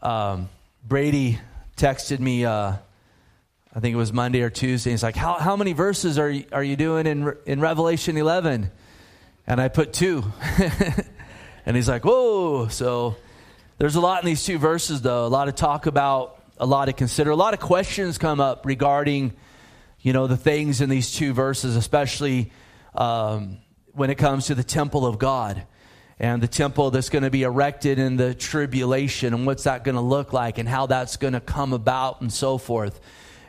Brady texted me, I think it was Monday or Tuesday. He's like, how many verses are you doing in Revelation 11? And I put 2. And he's like, whoa. So there's a lot in these 2 verses, though. A lot of talk about, a lot to consider. A lot of questions come up regarding, you know, the things in these 2 verses, especially when it comes to the temple of God and the temple that's going to be erected in the tribulation, and what's that going to look like and how that's going to come about and so forth.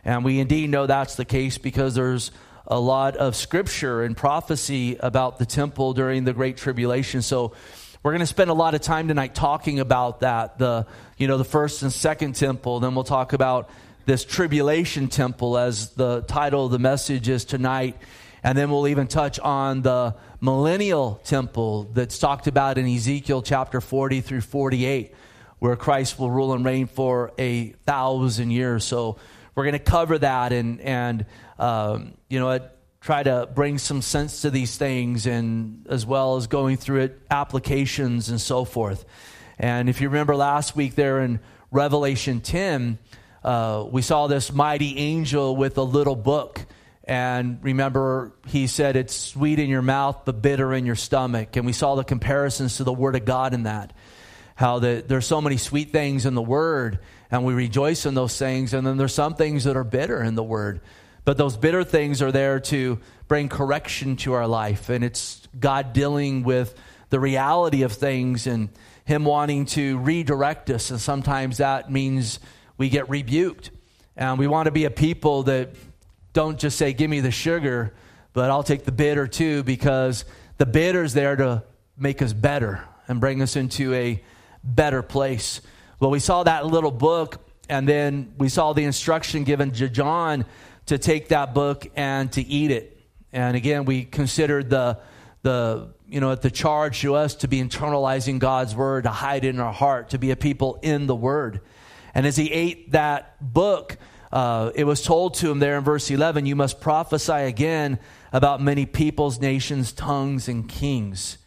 And we indeed know that's the case because there's a lot of scripture and prophecy about the temple during the Great Tribulation. So we're going to spend a lot of time tonight talking about that, the first and second temple. Then we'll talk about this tribulation temple, as the title of the message is tonight. And then we'll even touch on the millennial temple that's talked about in Ezekiel chapter 40 through 48, where Christ will rule and reign for 1,000 years. So we're going to cover that and try to bring some sense to these things, and as well as going through it, applications and so forth. And if you remember last week there in Revelation 10, we saw this mighty angel with a little book. And remember, he said, it's sweet in your mouth, but bitter in your stomach. And we saw the comparisons to the Word of God in that, how that there's so many sweet things in the Word, and we rejoice in those things. And then there's some things that are bitter in the Word. But those bitter things are there to bring correction to our life. And it's God dealing with the reality of things and Him wanting to redirect us. And sometimes that means we get rebuked. And we want to be a people that don't just say, give me the sugar, but I'll take the bitter too, because the bitter's there to make us better and bring us into a better place. Well, we saw that little book, and then we saw the instruction given to John to take that book and to eat it. And again, we considered the charge to us to be internalizing God's word, to hide it in our heart, to be a people in the word. And as he ate that book, it was told to him there in verse 11, you must prophesy again about many peoples, nations, tongues, and kings.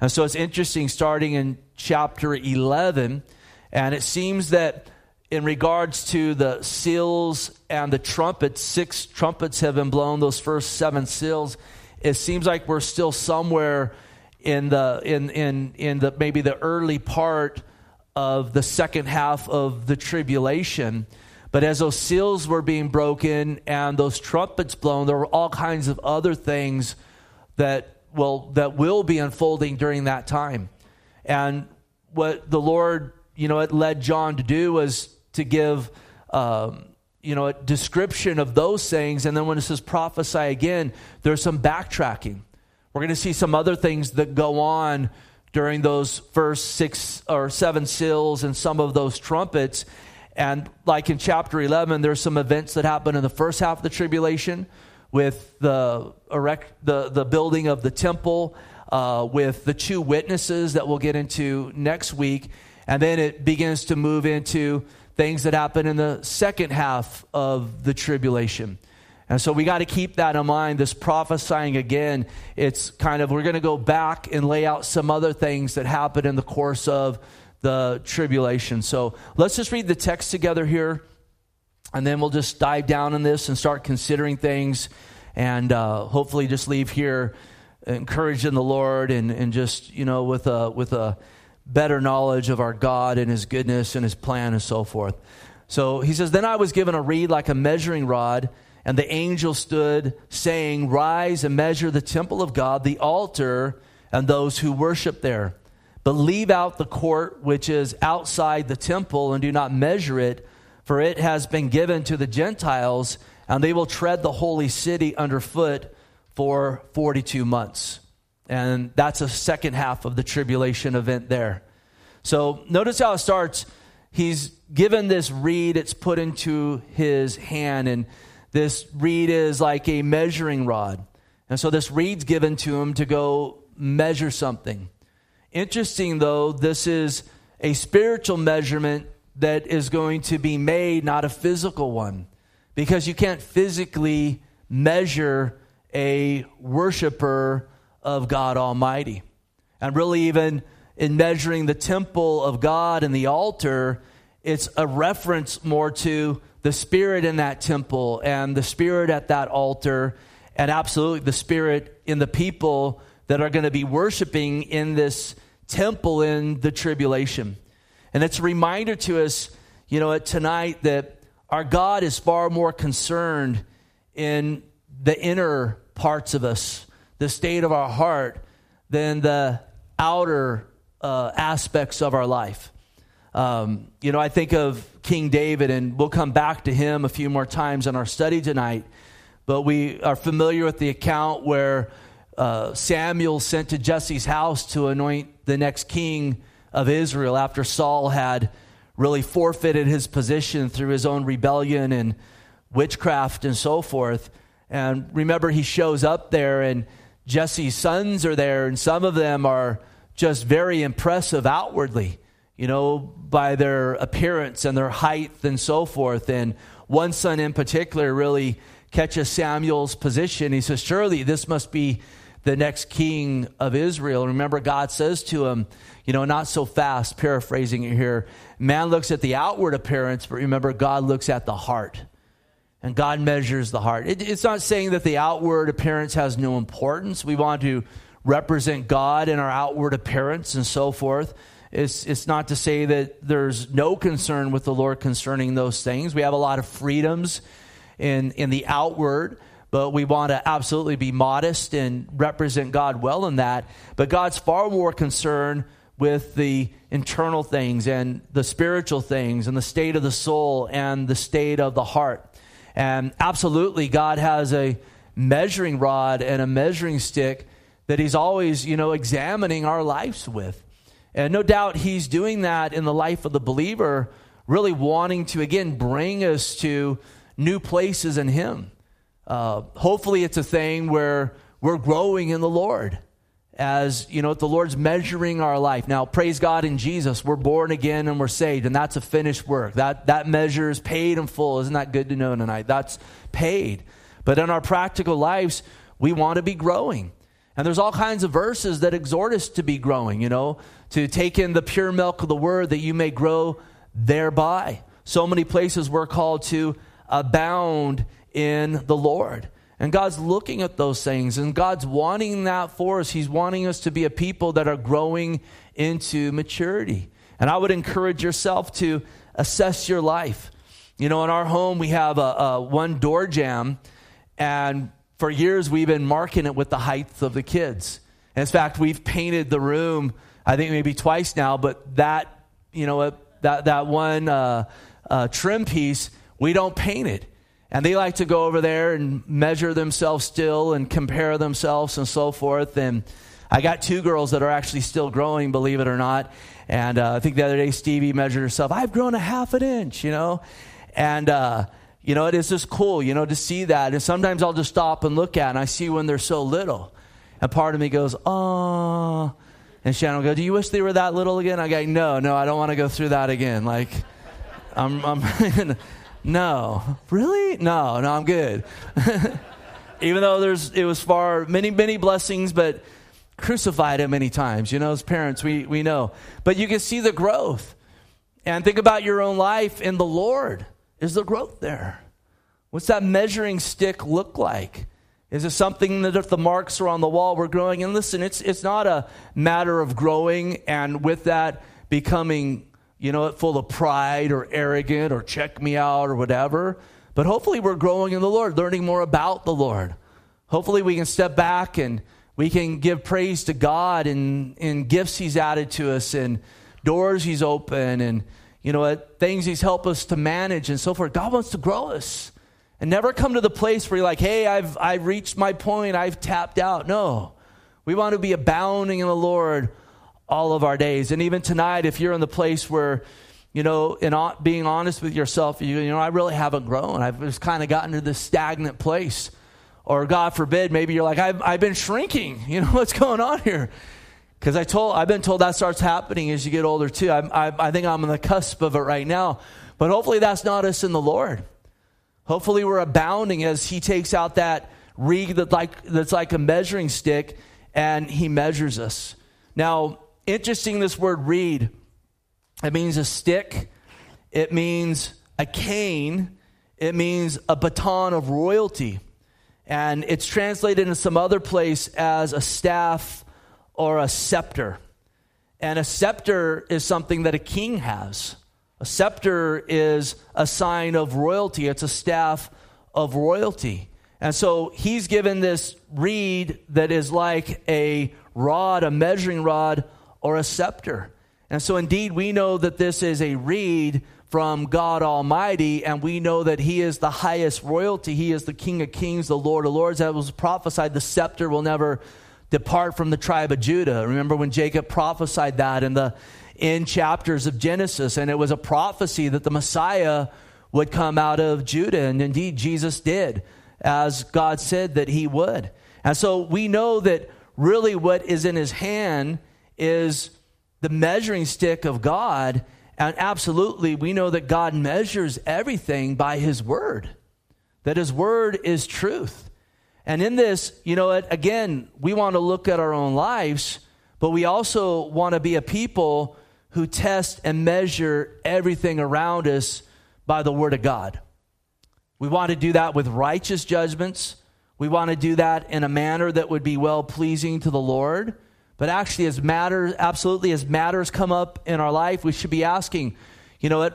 And so it's interesting, starting in chapter 11, and it seems that in regards to the seals and the trumpets, 6 trumpets have been blown, those first 7 seals. It seems like we're still somewhere in the maybe the early part of the second half of the tribulation. But as those seals were being broken and those trumpets blown, there were all kinds of other things that will be unfolding during that time. And what the Lord it led John to do was to give, a description of those things. And then when it says prophesy again, there's some backtracking. We're going to see some other things that go on during those first 6 or 7 seals and some of those trumpets. And like in chapter 11, there's some events that happen in the first half of the tribulation with the building of the temple, with the 2 witnesses that we'll get into next week. And then it begins to move into things that happen in the second half of the tribulation. And so we got to keep that in mind, this prophesying again. It's kind of, we're going to go back and lay out some other things that happen in the course of the tribulation. So let's just read the text together here, and then we'll just dive down in this and start considering things, and hopefully just leave here encouraged in the Lord and just, with a better knowledge of our God and His goodness and His plan and so forth. So he says, then I was given a reed like a measuring rod, and the angel stood saying, rise and measure the temple of God, the altar, and those who worship there. But leave out the court which is outside the temple, and do not measure it, for it has been given to the Gentiles, and they will tread the holy city underfoot for 42 months. And that's a second half of the tribulation event there. So notice how it starts. He's given this reed. It's put into his hand. And this reed is like a measuring rod. And so this reed's given to him to go measure something. Interesting, though, this is a spiritual measurement that is going to be made, not a physical one. Because you can't physically measure a worshiper of God Almighty. And really, even in measuring the temple of God and the altar, it's a reference more to the spirit in that temple and the spirit at that altar, and absolutely the spirit in the people that are going to be worshiping in this temple in the tribulation. And it's a reminder to us, you know, tonight that our God is far more concerned in the inner parts of us, the state of our heart, than the outer aspects of our life. You know, I think of King David, and we'll come back to him a few more times in our study tonight, but we are familiar with the account where Samuel sent to Jesse's house to anoint the next king of Israel after Saul had really forfeited his position through his own rebellion and witchcraft and so forth. And remember, he shows up there, and Jesse's sons are there, and some of them are just very impressive outwardly, you know, by their appearance and their height and so forth. And one son in particular really catches Samuel's position. He says, surely this must be the next king of Israel. And remember, God says to him, you know, not so fast, paraphrasing it here. Man looks at the outward appearance, but remember, God looks at the heart. And God measures the heart. It's not saying that the outward appearance has no importance. We want to represent God in our outward appearance and so forth. It's not to say that there's no concern with the Lord concerning those things. We have a lot of freedoms in the outward, but we want to absolutely be modest and represent God well in that. But God's far more concerned with the internal things and the spiritual things and the state of the soul and the state of the heart. And absolutely, God has a measuring rod and a measuring stick that he's always, you know, examining our lives with. And no doubt he's doing that in the life of the believer, really wanting to, again, bring us to new places in him. Hopefully it's a thing where we're growing in the Lord as, you know, the Lord's measuring our life. Now, praise God in Jesus, we're born again and we're saved, and that's a finished work. That measure is paid in full. Isn't that good to know tonight? That's paid. But in our practical lives, we want to be growing. And there's all kinds of verses that exhort us to be growing, you know, to take in the pure milk of the word that you may grow thereby. So many places we're called to abound in the Lord. And God's looking at those things, and God's wanting that for us. He's wanting us to be a people that are growing into maturity. And I would encourage yourself to assess your life. You know, in our home, we have a one door jamb, and for years, we've been marking it with the height of the kids. And in fact, we've painted the room, I think maybe twice now, but that, you know, that one trim piece, we don't paint it. And they like to go over there and measure themselves still and compare themselves and so forth. And I got two girls that are actually still growing, believe it or not. And I think the other day, Stevie measured herself. I've grown a half an inch, you know, and, you know, it is just cool, you know, to see that. And sometimes I'll just stop and look at it, and I see when they're so little. And part of me goes, oh. And Shannon will go, do you wish they were that little again? I go, no, I don't want to go through that again. Like, I'm no. Really? No, I'm good. Even though it was far, many, many blessings, but crucified him many times. You know, as parents, we know. But you can see the growth. And think about your own life in the Lord. Is the growth there? What's that measuring stick look like? Is it something that if the marks are on the wall, we're growing? And listen, it's not a matter of growing and with that becoming, you know, full of pride or arrogant or check me out or whatever. But hopefully we're growing in the Lord, learning more about the Lord. Hopefully we can step back and we can give praise to God in gifts he's added to us and doors he's opened and, you know, things he's helped us to manage and so forth. God wants to grow us. And never come to the place where you're like, hey, I've reached my point. I've tapped out. No, we want to be abounding in the Lord all of our days. And even tonight, if you're in the place where, you know, in being honest with yourself, you know, I really haven't grown. I've just kind of gotten to this stagnant place. Or God forbid, maybe you're like, I've been shrinking. You know, what's going on here? Because I've been told that starts happening as you get older too. I think I'm on the cusp of it right now. But hopefully that's not us in the Lord. Hopefully we're abounding as he takes out that reed that's like a measuring stick and he measures us. Now, interesting, this word reed, it means a stick. It means a cane. It means a baton of royalty. And it's translated in some other place as a staff or a scepter. And a scepter is something that a king has. A scepter is a sign of royalty. It's a staff of royalty. And so he's given this reed that is like a rod, a measuring rod, or a scepter. And so indeed, we know that this is a reed from God Almighty, and we know that he is the highest royalty. He is the King of Kings, the Lord of Lords. That was prophesied, the scepter will never depart from the tribe of Judah. Remember when Jacob prophesied that in the end chapters of Genesis, and it was a prophecy that the Messiah would come out of Judah, and indeed Jesus did, as God said that he would. And so we know that really what is in his hand is the measuring stick of God. And absolutely, we know that God measures everything by his word, that his word is truth. And in this, you know, again, we want to look at our own lives, but we also want to be a people who test and measure everything around us by the word of God. We want to do that with righteous judgments. We want to do that in a manner that would be well-pleasing to the Lord. But actually, as matters come up in our life, we should be asking, you know,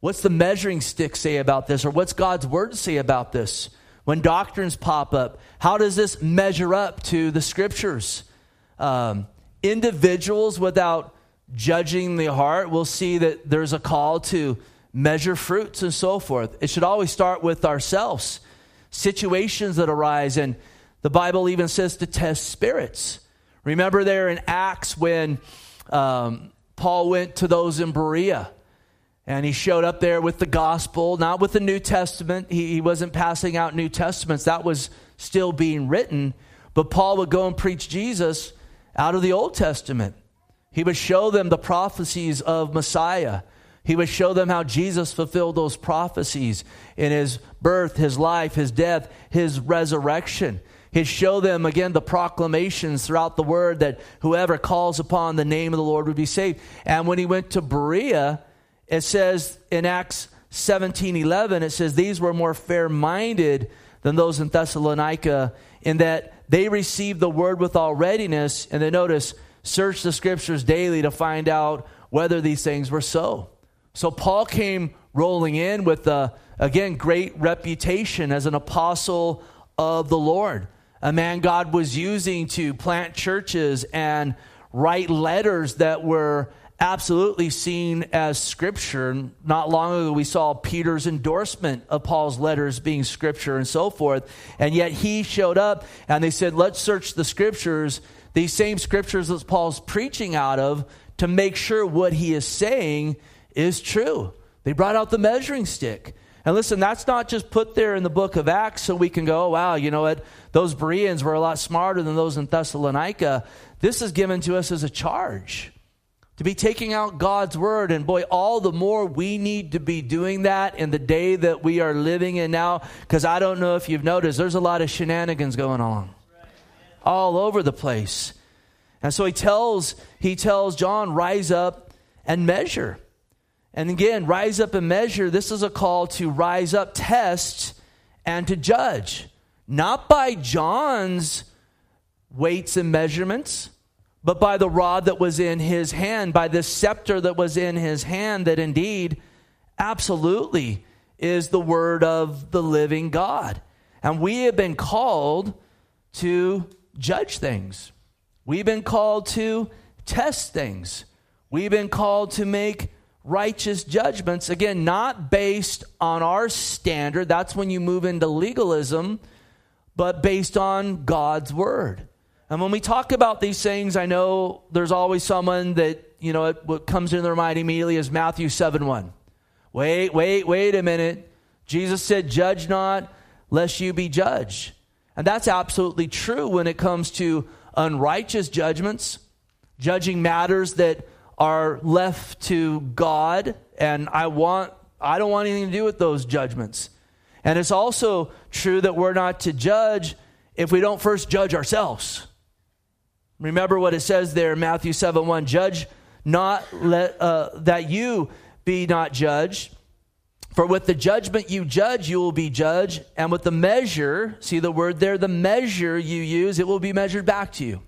what's the measuring stick say about this? Or what's God's word say about this? When doctrines pop up, how does this measure up to the scriptures? Individuals, without judging the heart, will see that there's a call to measure fruits and so forth. It should always start with ourselves. Situations that arise, and the Bible even says to test spirits. Remember there in Acts when Paul went to those in Berea, and he showed up there with the gospel, not with the New Testament. He wasn't passing out New Testaments. That was still being written. But Paul would go and preach Jesus out of the Old Testament. He would show them the prophecies of Messiah. He would show them how Jesus fulfilled those prophecies in his birth, his life, his death, his resurrection. He'd show them, again, the proclamations throughout the word that whoever calls upon the name of the Lord would be saved. And when he went to Berea, it says in Acts 17:11, it says, "These were more fair-minded than those in Thessalonica, in that they received the word with all readiness." And then notice, "Search the scriptures daily to find out whether these things were so." So Paul came rolling in with, again, great reputation as an apostle of the Lord, a man God was using to plant churches and write letters that were absolutely seen as scripture. Not long ago, we saw Peter's endorsement of Paul's letters being scripture and so forth. And yet he showed up and they said, "Let's search the scriptures," these same scriptures that Paul's preaching out of, to make sure what he is saying is true. They brought out the measuring stick. And listen, that's not just put there in the book of Acts so we can go, "Oh, wow, you know what? Those Bereans were a lot smarter than those in Thessalonica." This is given to us as a charge to be taking out God's word. And boy, all the more we need to be doing that in the day that we are living in now, because I don't know if you've noticed, there's a lot of shenanigans going on all over the place. And so he tells John, "Rise up and measure." And again, rise up and measure. This is a call to rise up, test, and to judge. Not by John's weights and measurements, but by the rod that was in his hand, by the scepter that was in his hand, that indeed, absolutely, is the word of the living God. And we have been called to judge things. We've been called to test things. We've been called to make righteous judgments, again, not based on our standard. That's when you move into legalism, but based on God's word. And when we talk about these things, I know there's always someone that, you know, what comes into their mind immediately is Matthew 7:1. Wait a minute. Jesus said, "Judge not, lest you be judged." And that's absolutely true when it comes to unrighteous judgments, judging matters that are left to God, and I don't want anything to do with those judgments. And it's also true that we're not to judge if we don't first judge ourselves. Remember what it says there in Matthew 7:1, "Judge not, that you be not judged, For with the judgment you judge, you will be judged. And with the measure, see the word there, the measure you use, it will be measured back to you.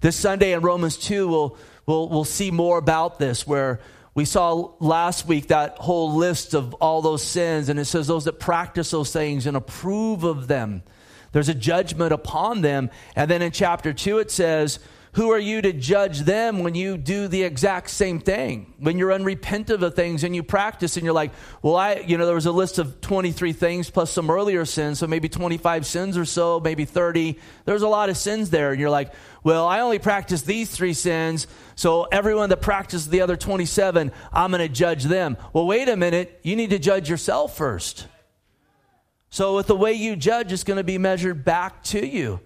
This Sunday in Romans 2, we'll see more about this, where we saw last week that whole list of all those sins. And it says those that practice those things and approve of them, there's a judgment upon them. And then in chapter 2, it says, who are you to judge them when you do the exact same thing? When you're unrepentant of things and you practice and you're like, well, there was a list of 23 things plus some earlier sins, so maybe 25 sins or so, maybe 30. There's a lot of sins there. And you're like, well, I only practice these 3 sins, so everyone that practices the other 27, I'm going to judge them. Well, wait a minute. You need to judge yourself first. So with the way you judge, it's going to be measured back to you.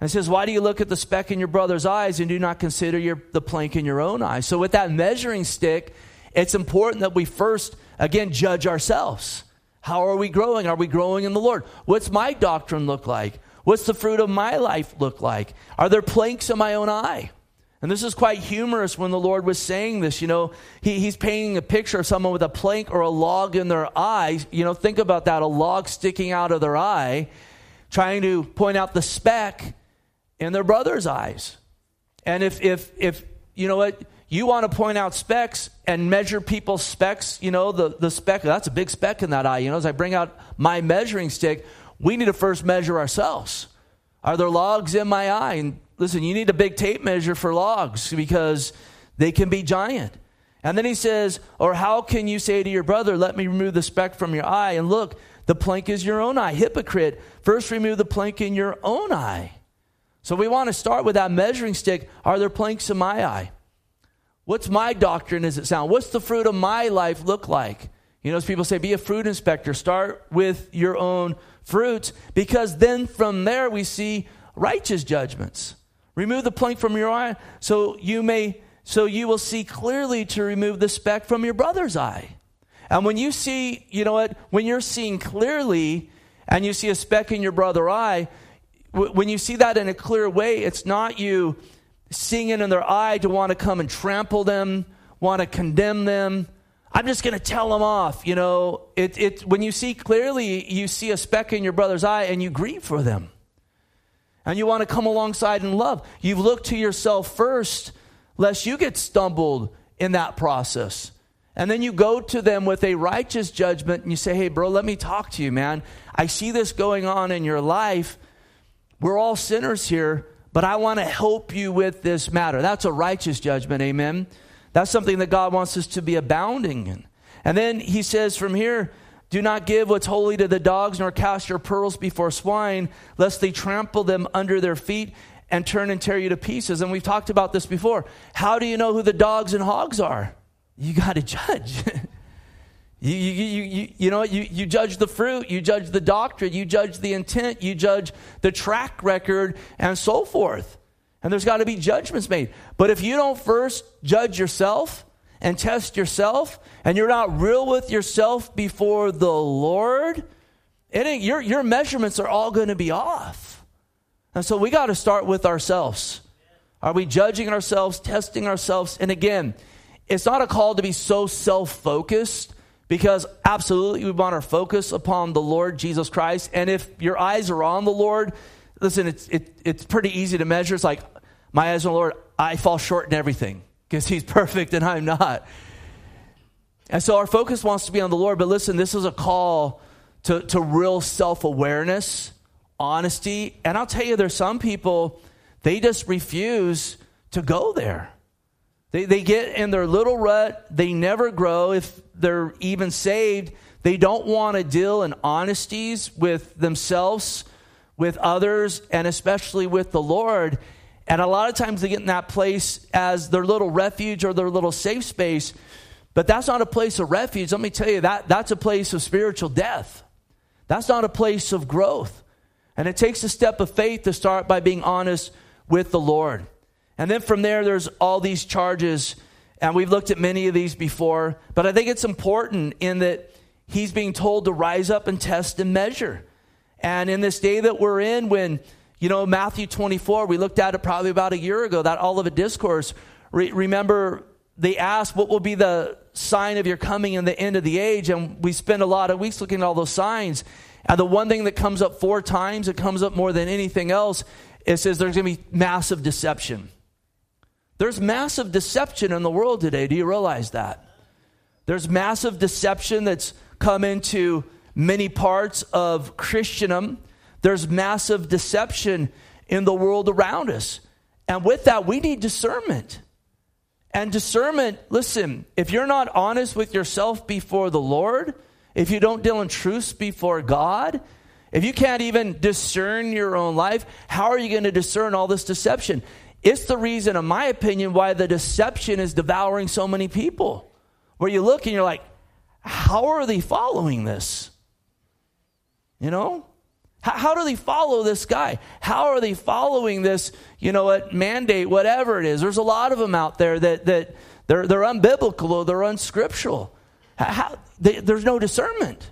And it says, why do you look at the speck in your brother's eyes and do not consider the plank in your own eye? So with that measuring stick, it's important that we first, again, judge ourselves. How are we growing? Are we growing in the Lord? What's my doctrine look like? What's the fruit of my life look like? Are there planks in my own eye? And this is quite humorous when the Lord was saying this. He's painting a picture of someone with a plank or a log in their eye. Think about that, a log sticking out of their eye, trying to point out the speck in their brother's eyes. And if you want to point out specks and measure people's specks, the speck, that's a big speck in that eye. As I bring out my measuring stick, we need to first measure ourselves. Are there logs in my eye? And listen, you need a big tape measure for logs because they can be giant. And then he says, or how can you say to your brother, let me remove the speck from your eye? And look, the plank is your own eye. Hypocrite, first remove the plank in your own eye. So we want to start with that measuring stick. Are there planks in my eye? What's my doctrine? Is it sound? What's the fruit of my life look like? As people say, be a fruit inspector. Start with your own fruits, because then from there we see righteous judgments. Remove the plank from your eye, so you will see clearly to remove the speck from your brother's eye. And when you see, when you're seeing clearly, and you see a speck in your brother's eye. When you see that in a clear way, it's not you seeing it in their eye to want to come and trample them, want to condemn them. I'm just going to tell them off. When you see clearly, you see a speck in your brother's eye and you grieve for them. And you want to come alongside and love. You've looked to yourself first, lest you get stumbled in that process. And then you go to them with a righteous judgment and you say, hey, bro, let me talk to you, man. I see this going on in your life. We're all sinners here, but I want to help you with this matter. That's a righteous judgment, amen? That's something that God wants us to be abounding in. And then he says from here, do not give what's holy to the dogs, nor cast your pearls before swine, lest they trample them under their feet and turn and tear you to pieces. And we've talked about this before. How do you know who the dogs and hogs are? You got to judge. You judge the fruit, you judge the doctrine, you judge the intent, you judge the track record, and so forth. And there's got to be judgments made. But if you don't first judge yourself and test yourself, and you're not real with yourself before the Lord, your measurements are all going to be off. And so we got to start with ourselves. Are we judging ourselves, testing ourselves? And again, it's not a call to be so self-focused, because absolutely we want our focus upon the Lord Jesus Christ. And if your eyes are on the Lord, listen, it's pretty easy to measure. It's like, my eyes on the Lord, I fall short in everything because he's perfect and I'm not. And so our focus wants to be on the Lord. But listen, this is a call to real self-awareness, honesty. And I'll tell you, there's some people, they just refuse to go there. They get in their little rut. They never grow. If they're even saved, they don't want to deal in honesties with themselves, with others, and especially with the Lord. And a lot of times they get in that place as their little refuge or their little safe space. But that's not a place of refuge. Let me tell you, that's a place of spiritual death. That's not a place of growth. And it takes a step of faith to start by being honest with the Lord. And then from there, there's all these charges, and we've looked at many of these before, but I think it's important in that he's being told to rise up and test and measure. And in this day that we're in, when, Matthew 24, we looked at it probably about a year ago, that Olivet Discourse, remember they asked, what will be the sign of your coming in the end of the age. And we spend a lot of weeks looking at all those signs. And the one thing that comes up four times, it comes up more than anything else, it says there's going to be massive deception. There's massive deception in the world today. Do you realize that? There's massive deception that's come into many parts of Christendom. There's massive deception in the world around us. And with that, we need discernment. And discernment, listen, if you're not honest with yourself before the Lord, if you don't deal in truth before God, if you can't even discern your own life, how are you going to discern all this deception? It's the reason, in my opinion, why the deception is devouring so many people. Where you look and you're like, how are they following this? You know? How do they follow this guy? How are they following this, you know, at mandate, whatever it is? There's a lot of them out there that they're unbiblical or they're unscriptural. There's no discernment.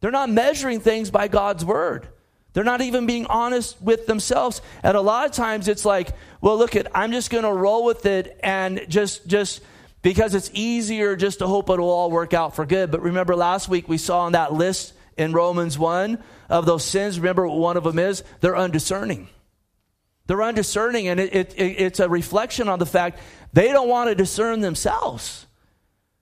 They're not measuring things by God's word. They're not even being honest with themselves. And a lot of times it's like, well, look, I'm just going to roll with it and just because it's easier just to hope it'll all work out for good. But remember last week we saw on that list in Romans 1 of those sins, remember what one of them is? They're undiscerning. They're undiscerning, and it's a reflection on the fact they don't want to discern themselves.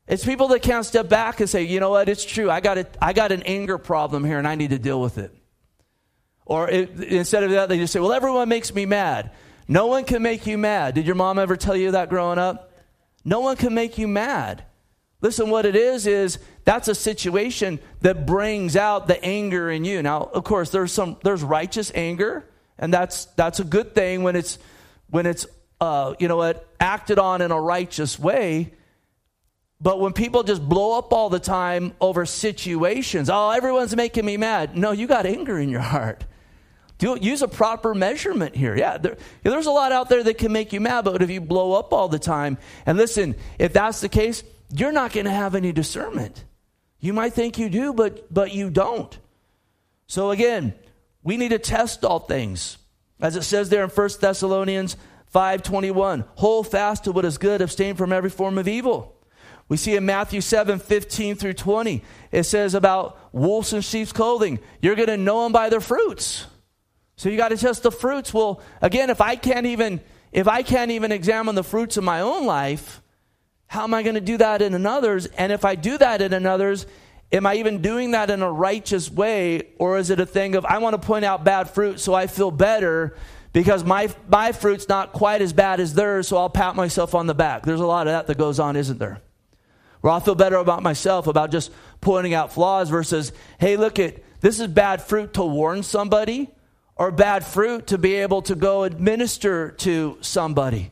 It's people that can't step back and say, you know what, it's true. I got an anger problem here, and I need to deal with it. Or instead of that, they just say, well, everyone makes me mad. No one can make you mad. Did your mom ever tell you that growing up? No one can make you mad. Listen, what it is that's a situation that brings out the anger in you. Now, of course, there's righteous anger, and that's a good thing when it's acted on in a righteous way. But when people just blow up all the time over situations, oh, everyone's making me mad. No, you got anger in your heart. Use a proper measurement here. Yeah, there's a lot out there that can make you mad, but if you blow up all the time, and listen, if that's the case, you're not going to have any discernment. You might think you do, but you don't. So again, we need to test all things. As it says there in 1 Thessalonians 5:21, hold fast to what is good, abstain from every form of evil. We see in Matthew 7:15 through 20, it says about wolves in sheep's clothing. You're going to know them by their fruits. So you got to test the fruits. Well, again, if I can't even examine the fruits of my own life, how am I going to do that in another's? And if I do that in another's, am I even doing that in a righteous way? Or is it a thing of, I want to point out bad fruit so I feel better because my fruit's not quite as bad as theirs, so I'll pat myself on the back. There's a lot of that goes on, isn't there? Where I'll feel better about myself, about just pointing out flaws versus, hey, look, this is bad fruit to warn somebody or bad fruit to be able to go and minister to somebody.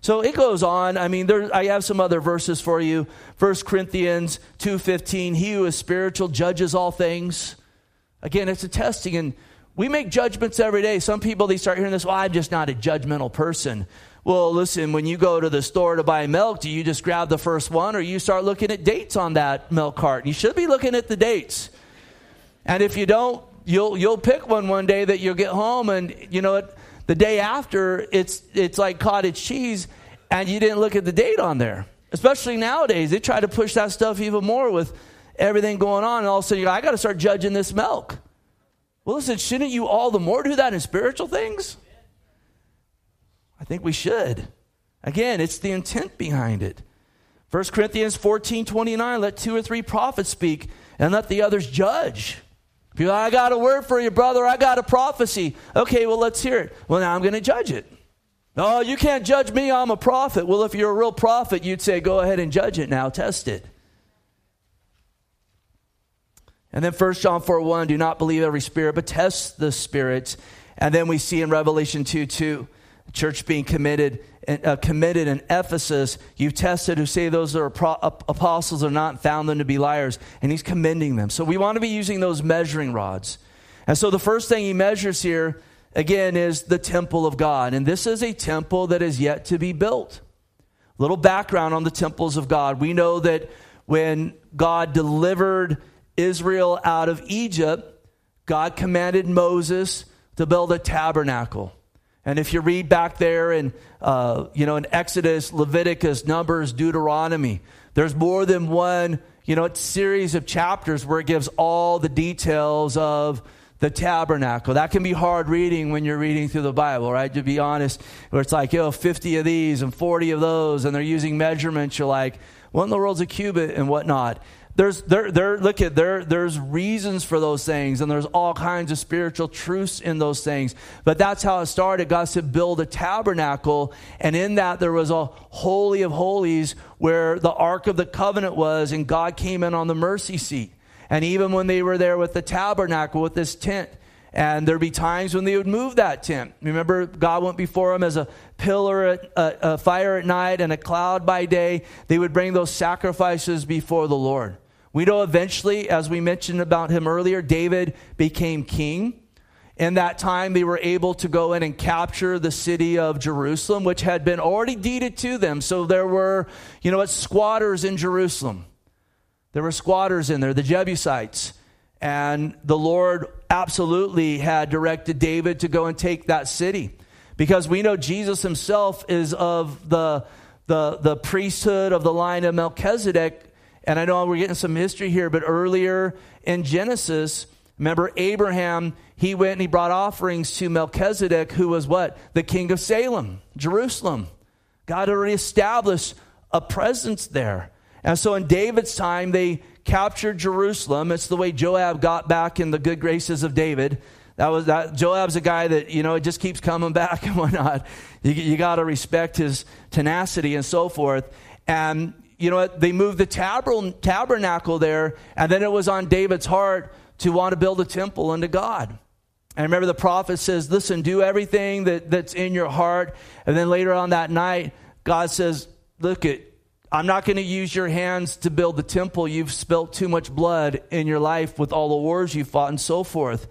So it goes on. I mean, I have some other verses for you. 1 Corinthians 2:15, he who is spiritual judges all things. Again, it's a testing, and we make judgments every day. Some people, they start hearing this, well, I'm just not a judgmental person. Well, listen, when you go to the store to buy milk, do you just grab the first one, or you start looking at dates on that milk carton? You should be looking at the dates. And if you don't, you'll pick one day that you'll get home, and you know it. The day after, it's like cottage cheese, and you didn't look at the date on there. Especially nowadays, they try to push that stuff even more with everything going on, and all of a sudden, I got to start judging this milk. Well, listen, shouldn't you all the more do that in spiritual things? I think we should. Again, it's the intent behind it. 1 Corinthians 14:29, let 2 or 3 prophets speak, and let the others judge. I got a word for you, brother. I got a prophecy. Okay, well, let's hear it. Well, now I'm going to judge it. No, you can't judge me. I'm a prophet. Well, if you're a real prophet, you'd say, go ahead and judge it now. Test it. And then 1 John 4:1, do not believe every spirit, but test the spirits. And then we see in Revelation 2:2, the church being committed in Ephesus, you've tested who say those that are apostles are not and found them to be liars, and he's commending them. So we want to be using those measuring rods. And so the first thing he measures here, again, is the temple of God. And this is a temple that is yet to be built. Little background on the temples of God. We know that when God delivered Israel out of Egypt, God commanded Moses to build a tabernacle. And if you read back there in Exodus, Leviticus, Numbers, Deuteronomy, There's more than one, series of chapters where it gives all the details of the tabernacle. That can be hard reading when you're reading through the Bible, right? To be honest, where it's like, 50 of these and 40 of those, and they're using measurements. You're like, what in the world's a cubit and whatnot? There's reasons for those things, and there's all kinds of spiritual truths in those things. But that's how it started. God said, build a tabernacle, and in that there was a holy of holies where the Ark of the Covenant was, and God came in on the mercy seat. And even when they were there with the tabernacle, with this tent, and there'd be times when they would move that tent. Remember, God went before them as a pillar, a fire at night, and a cloud by day. They would bring those sacrifices before the Lord. We know eventually, as we mentioned about him earlier, David became king. In that time, they were able to go in and capture the city of Jerusalem, which had been already deeded to them. So there were, squatters in Jerusalem. There were squatters in there, the Jebusites. And the Lord absolutely had directed David to go and take that city. Because we know Jesus himself is of the priesthood of the line of Melchizedek. And I know we're getting some history here, but earlier in Genesis, remember Abraham, he went and he brought offerings to Melchizedek, who was what? The king of Salem, Jerusalem. God already established a presence there. And so in David's time, they captured Jerusalem. It's the way Joab got back in the good graces of David. Joab's a guy that, it just keeps coming back and whatnot. You got to respect his tenacity and so forth. And, they moved the tabernacle there. And then it was on David's heart to want to build a temple unto God. And remember the prophet says, listen, do everything that's in your heart. And then later on that night, God says, look at, I'm not going to use your hands to build the temple. You've spilt too much blood in your life with all the wars you fought and so forth.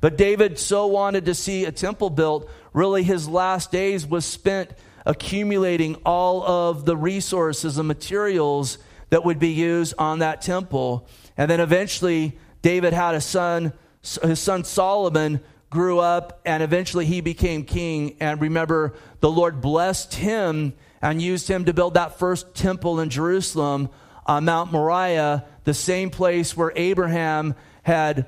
But David so wanted to see a temple built. Really, his last days was spent accumulating all of the resources and materials that would be used on that temple. And then eventually, David had a son. His son Solomon grew up, and eventually he became king. And remember, the Lord blessed him and used him to build that first temple in Jerusalem on Mount Moriah, the same place where Abraham had,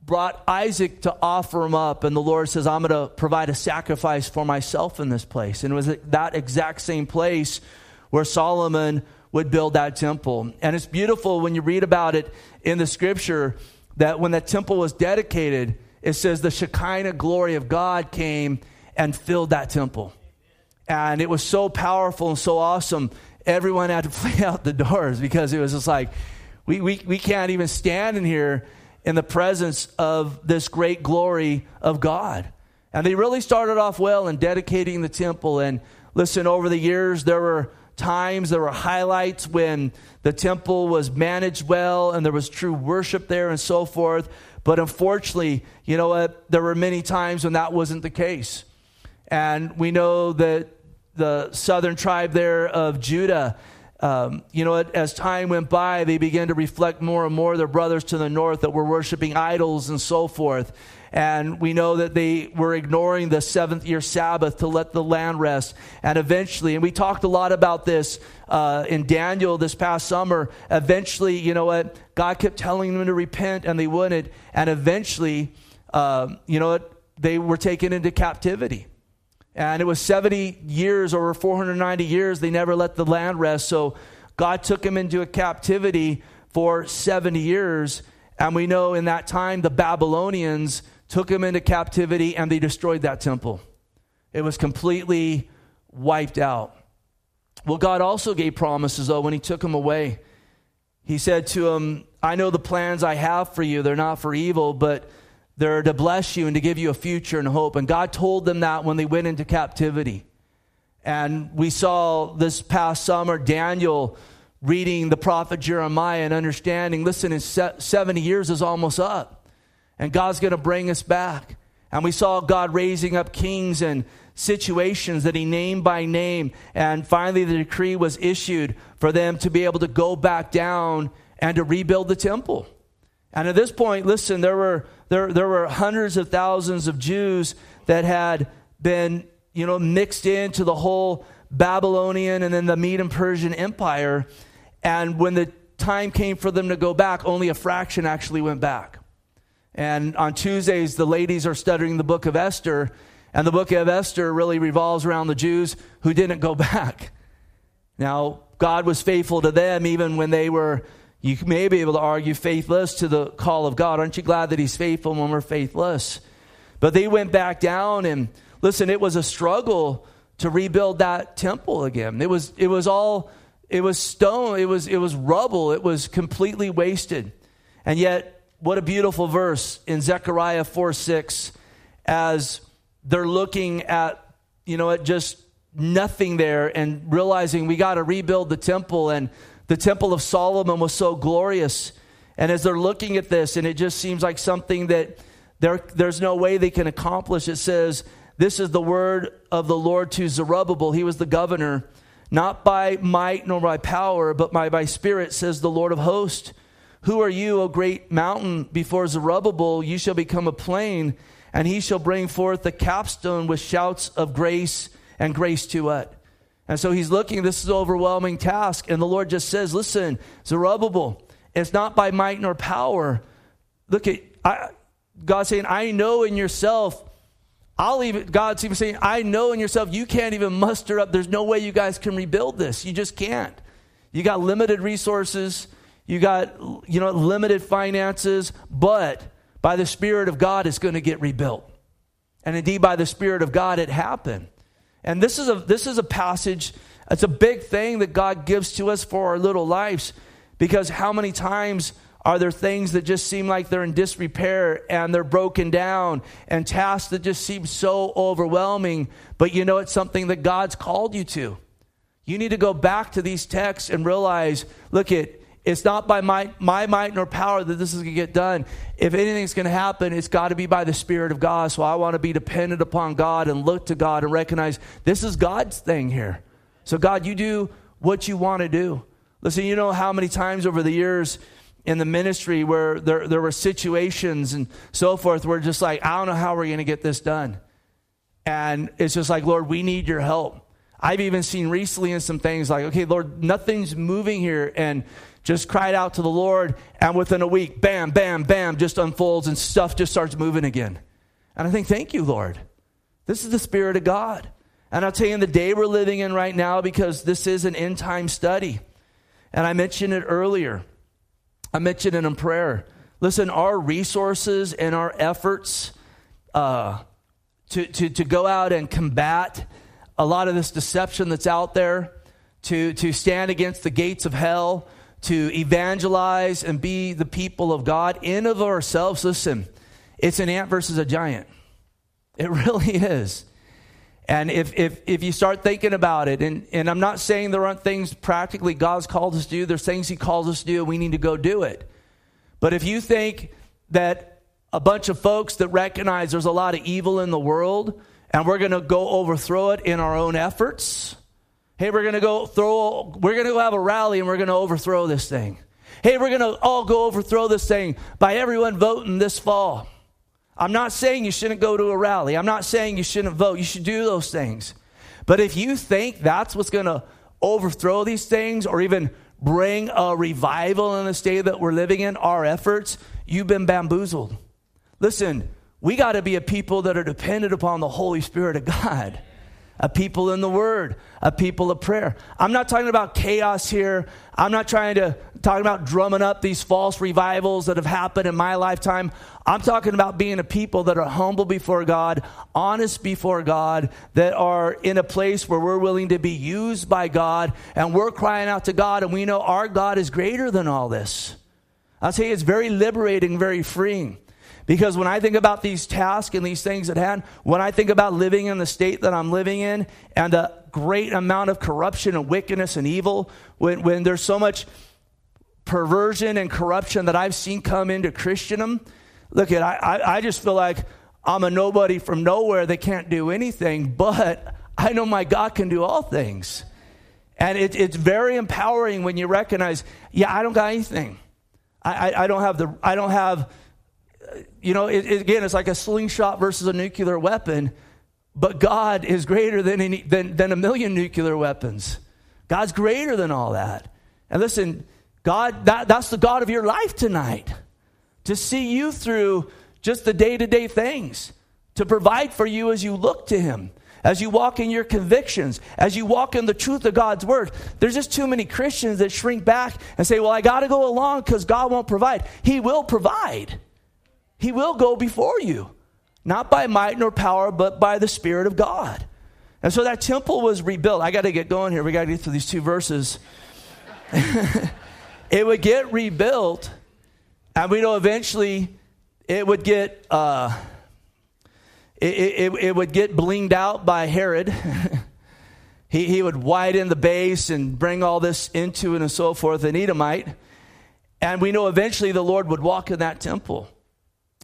brought Isaac to offer him up. And the Lord says, I'm going to provide a sacrifice for myself in this place. And it was that exact same place where Solomon would build that temple. And it's beautiful when you read about it in the scripture that when that temple was dedicated, it says the Shekinah glory of God came and filled that temple. And it was so powerful and so awesome, everyone had to flee out the doors because it was just like, we can't even stand in here in the presence of this great glory of God. And they really started off well in dedicating the temple. And listen, over the years, there were times, there were highlights when the temple was managed well and there was true worship there and so forth. But unfortunately, there were many times when that wasn't the case. And we know that the southern tribe there of Judah, as time went by, they began to reflect more and more their brothers to the north that were worshiping idols and so forth. And we know that they were ignoring the seventh year Sabbath to let the land rest. And eventually, and we talked a lot about this in Daniel this past summer, eventually, God kept telling them to repent and they wouldn't. And eventually, they were taken into captivity. And it was 70 years, over 490 years, they never let the land rest. So God took them into a captivity for 70 years. And we know in that time, the Babylonians took them into captivity and they destroyed that temple. It was completely wiped out. Well, God also gave promises, though, when he took them away. He said to them, I know the plans I have for you. They're not for evil, but they're to bless you and to give you a future and hope. And God told them that when they went into captivity. And we saw this past summer Daniel reading the prophet Jeremiah and understanding, listen, in 70 years is almost up. And God's going to bring us back. And we saw God raising up kings and situations that he named by name. And finally the decree was issued for them to be able to go back down and to rebuild the temple. And at this point, listen, there were hundreds of thousands of Jews that had been, mixed into the whole Babylonian and then the Mede and Persian Empire. And when the time came for them to go back, only a fraction actually went back. And on Tuesdays, the ladies are studying the book of Esther. And the book of Esther really revolves around the Jews who didn't go back. Now, God was faithful to them even when they were, you may be able to argue, faithless to the call of God. Aren't you glad that he's faithful when we're faithless? But they went back down, and listen, it was a struggle to rebuild that temple again. It was stone, it was rubble, it was completely wasted. And yet, what a beautiful verse in Zechariah 4:6, as they're looking at, at just nothing there and realizing we got to rebuild the temple, and the temple of Solomon was so glorious. And as they're looking at this, and it just seems like something that there's no way they can accomplish, it says, "This is the word of the Lord to Zerubbabel." He was the governor. "Not by might nor by power, but by spirit, says the Lord of hosts. Who are you, O great mountain? Before Zerubbabel, you shall become a plain, and he shall bring forth the capstone with shouts of grace, and grace to it." And so he's looking, this is an overwhelming task. And the Lord just says, listen, Zerubbabel, it's not by might nor power. Look at God saying, I know in yourself. God's even saying, I know in yourself, you can't even muster up. There's no way you guys can rebuild this. You just can't. You got limited resources. You got, limited finances. But by the Spirit of God, it's going to get rebuilt. And indeed, by the Spirit of God, it happened. And this is a passage. It's a big thing that God gives to us for our little lives. Because how many times are there things that just seem like they're in disrepair and they're broken down, and tasks that just seem so overwhelming, but it's something that God's called you to. You need to go back to these texts and realize, look, it's not by my might nor power that this is going to get done. If anything's going to happen, it's got to be by the Spirit of God. So I want to be dependent upon God and look to God and recognize this is God's thing here. So God, you do what you want to do. Listen, you know how many times over the years in the ministry where there were situations and so forth, we're just like, I don't know how we're going to get this done. And it's just like, Lord, we need your help. I've even seen recently in some things like, okay, Lord, nothing's moving here. And just cried out to the Lord. And within a week, bam, bam, bam, just unfolds and stuff just starts moving again. And I think, thank you, Lord. This is the Spirit of God. And I'll tell you, in the day we're living in right now, because this is an end time study. And I mentioned it earlier. I mentioned it in prayer. Listen, our resources and our efforts to go out and combat a lot of this deception that's out there, to stand against the gates of hell, to evangelize and be the people of God in of ourselves, listen, it's an ant versus a giant. It really is. And if you start thinking about it, and I'm not saying there aren't things practically God's called us to do. There's things he calls us to do, and we need to go do it. But if you think that a bunch of folks that recognize there's a lot of evil in the world, and we're going to go overthrow it in our own efforts, hey, we're going to go have a rally, and we're going to overthrow this thing. Hey, we're going to all go overthrow this thing by everyone voting this fall. I'm not saying you shouldn't go to a rally. I'm not saying you shouldn't vote. You should do those things. But if you think that's what's going to overthrow these things or even bring a revival in the state that we're living in, our efforts, you've been bamboozled. Listen, we got to be a people that are dependent upon the Holy Spirit of God, a people in the Word, a people of prayer. I'm not talking about chaos here. I'm not talking about drumming up these false revivals that have happened in my lifetime. I'm talking about being a people that are humble before God, honest before God, that are in a place where we're willing to be used by God, and we're crying out to God, and we know our God is greater than all this. I'll tell you, it's very liberating, very freeing. Because when I think about these tasks and these things at hand, when I think about living in the state that I'm living in and the great amount of corruption and wickedness and evil, when there's so much perversion and corruption that I've seen come into Christendom, look, I just feel like I'm a nobody from nowhere that can't do anything, but I know my God can do all things. And it's very empowering when you recognize, yeah, I don't got anything. I don't have, it's like a slingshot versus a nuclear weapon, But God is greater than a million nuclear weapons. God's greater than all that. And listen, God, that's the God of your life tonight. To see you through just the day-to-day things. To provide for you as you look to him. As you walk in your convictions. As you walk in the truth of God's word. There's just too many Christians that shrink back and say, well, I got to go along because God won't provide. He will provide. He will go before you. Not by might nor power, but by the Spirit of God. And so that temple was rebuilt. I got to get going here. We got to get through these two verses. It would get rebuilt. And we know eventually it would get it would get blinged out by Herod. He would widen the base and bring all this into it and so forth, an Edomite. And we know eventually the Lord would walk in that temple.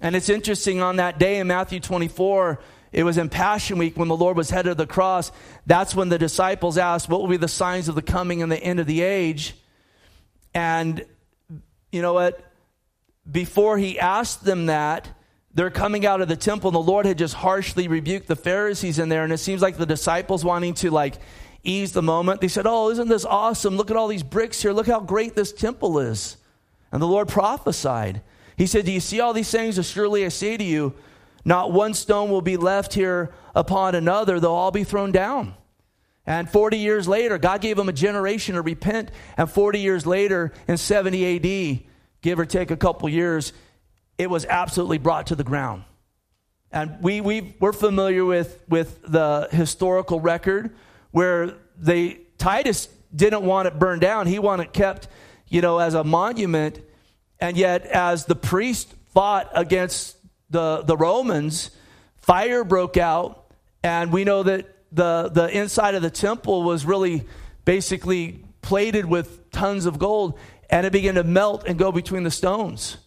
And it's interesting, on that day in Matthew 24, it was in Passion Week when the Lord was headed to the cross. That's when the disciples asked, what will be the signs of the coming and the end of the age? And you know what? Before he asked them that, they're coming out of the temple, and the Lord had just harshly rebuked the Pharisees in there. And it seems like the disciples, wanting to like ease the moment, they said, oh, isn't this awesome? Look at all these bricks here. Look how great this temple is. And the Lord prophesied. He said, do you see all these things? Surely I say to you, not one stone will be left here upon another. They'll all be thrown down. And 40 years later, God gave them a generation to repent. And 40 years later, in 70 AD, give or take a couple years, it was absolutely brought to the ground. And we're familiar with the historical record where Titus didn't want it burned down. He wanted it kept, as a monument. And yet, as the priest fought against the Romans, fire broke out. And we know that the inside of the temple was really basically plated with tons of gold. And it began to melt and go between the stones.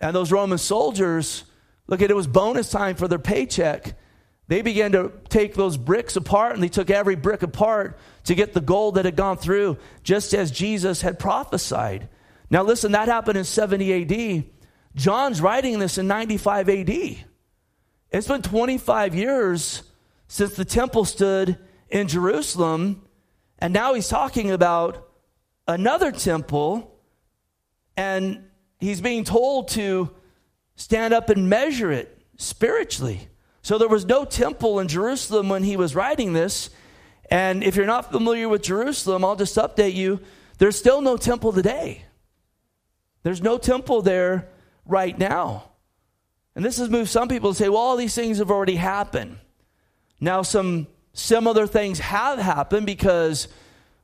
And those Roman soldiers, it was bonus time for their paycheck. They began to take those bricks apart, and they took every brick apart to get the gold that had gone through, just as Jesus had prophesied. Now listen, that happened in 70 AD. John's writing this in 95 AD. It's been 25 years since the temple stood in Jerusalem, and now he's talking about another temple, and he's being told to stand up and measure it spiritually. So there was no temple in Jerusalem when he was writing this, and if you're not familiar with Jerusalem, I'll just update you. There's still no temple today. There's no temple there right now. And this has moved some people to say, well, all these things have already happened. Now, some similar things have happened because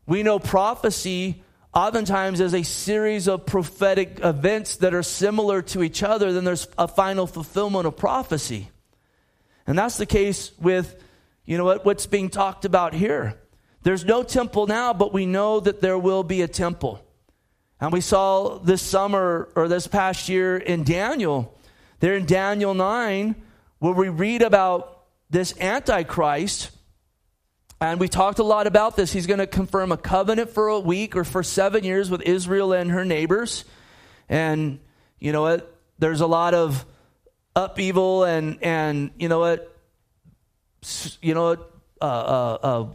we know prophecy oftentimes is a series of prophetic events that are similar to each other. Then there's a final fulfillment of prophecy. And that's the case with, what's being talked about here. There's no temple now, but we know that there will be a temple. And we saw this summer or this past year in Daniel, there in Daniel 9, where we read about this Antichrist. And we talked a lot about this. He's going to confirm a covenant for a week or for 7 years with Israel and her neighbors. And there's a lot of upheaval and little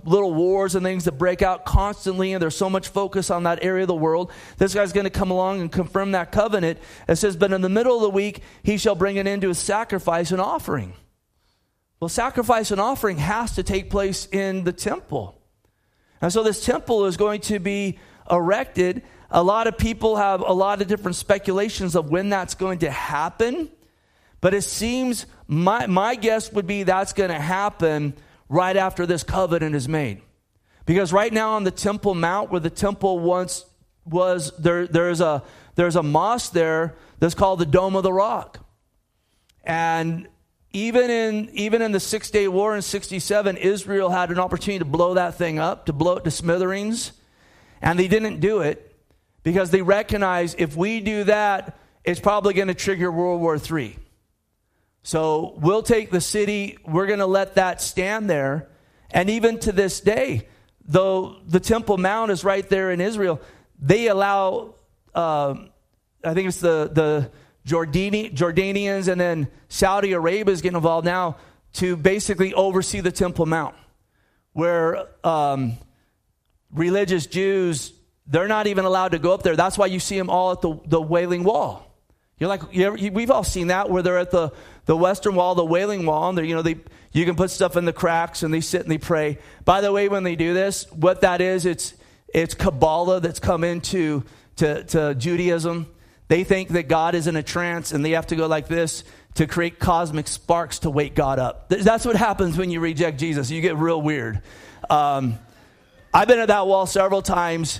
wars and things that break out constantly, and there's so much focus on that area of the world. This guy's going to come along and confirm that covenant. It says, but in the middle of the week, he shall bring an end to his sacrifice and offering. Well, sacrifice and offering has to take place in the temple. And so this temple is going to be erected. A lot of people have a lot of different speculations of when that's going to happen. But it seems, my guess would be that's going to happen right after this covenant is made. Because right now on the Temple Mount, where the temple once was, there's a mosque there that's called the Dome of the Rock. And even in the Six-Day War in 67, Israel had an opportunity to blow that thing up, to blow it to smithereens. And they didn't do it because they recognized if we do that, it's probably going to trigger World War III. So we'll take the city, we're going to let that stand there. And even to this day, though the Temple Mount is right there in Israel, they allow, I think it's the Jordanians, and then Saudi Arabia is getting involved now to basically oversee the Temple Mount, where religious Jews, they're not even allowed to go up there. That's why you see them all at the Wailing Wall. You're like, we've all seen that, where they're at the Western Wall, the Wailing Wall, and you can put stuff in the cracks, and they sit and they pray. By the way, when they do this, what that is, it's Kabbalah that's come into to Judaism. They think that God is in a trance, and they have to go like this to create cosmic sparks to wake God up. That's what happens when you reject Jesus. You get real weird. I've been at that wall several times,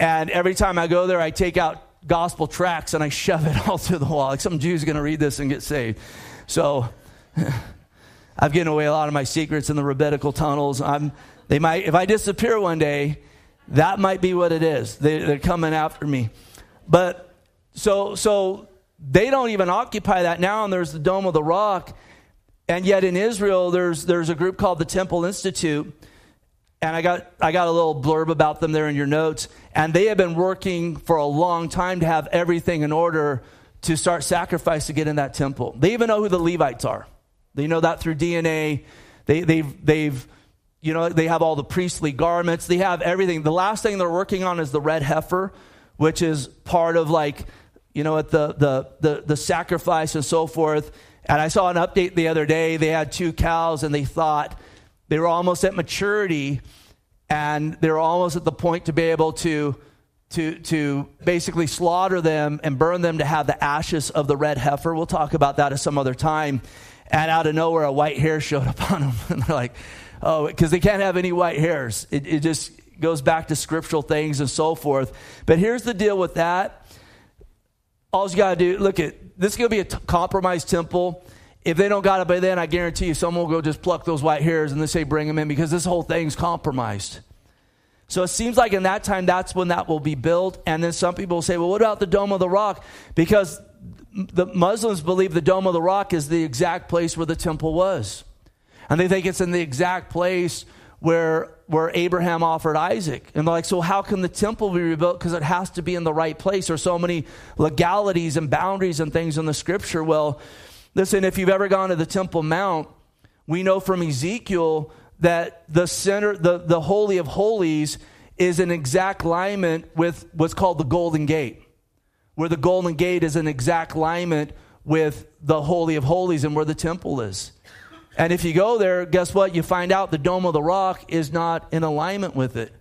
and every time I go there, I take out gospel tracts and I shove it all through the wall. Like, some Jew's going to read this and get saved. So I've given away a lot of my secrets in the rabbinical tunnels. If I disappear one day, that might be what it is. They're coming after me. But so they don't even occupy that now. And there's the Dome of the Rock. And yet in Israel, there's a group called the Temple Institute. And I got a little blurb about them there in your notes. And they have been working for a long time to have everything in order to start sacrifice to get in that temple. They even know who the Levites are. They know that through DNA. They have all the priestly garments. They have everything. The last thing they're working on is the red heifer, which is part of at the sacrifice and so forth. And I saw an update the other day. They had 2 cows, and they thought they were almost at maturity, and they were almost at the point to be able to basically slaughter them and burn them to have the ashes of the red heifer. We'll talk about that at some other time. And out of nowhere, a white hair showed up on them. And they're like, oh, because they can't have any white hairs. It just goes back to scriptural things and so forth. But here's the deal with that. All you got to do, this is going to be a compromised temple. If they don't got it by then, I guarantee you someone will go just pluck those white hairs and they say, bring them in, because this whole thing's compromised. So it seems like in that time, that's when that will be built. And then some people say, well, what about the Dome of the Rock? Because the Muslims believe the Dome of the Rock is the exact place where the temple was. And they think it's in the exact place where Abraham offered Isaac. And they're like, so how can the temple be rebuilt? Because it has to be in the right place. There's so many legalities and boundaries and things in the scripture. Well, listen, if you've ever gone to the Temple Mount, we know from Ezekiel that the center, the Holy of Holies, is in exact alignment with what's called the Golden Gate, where the Golden Gate is in exact alignment with the Holy of Holies and where the temple is. And if you go there, guess what? You find out the Dome of the Rock is not in alignment with it.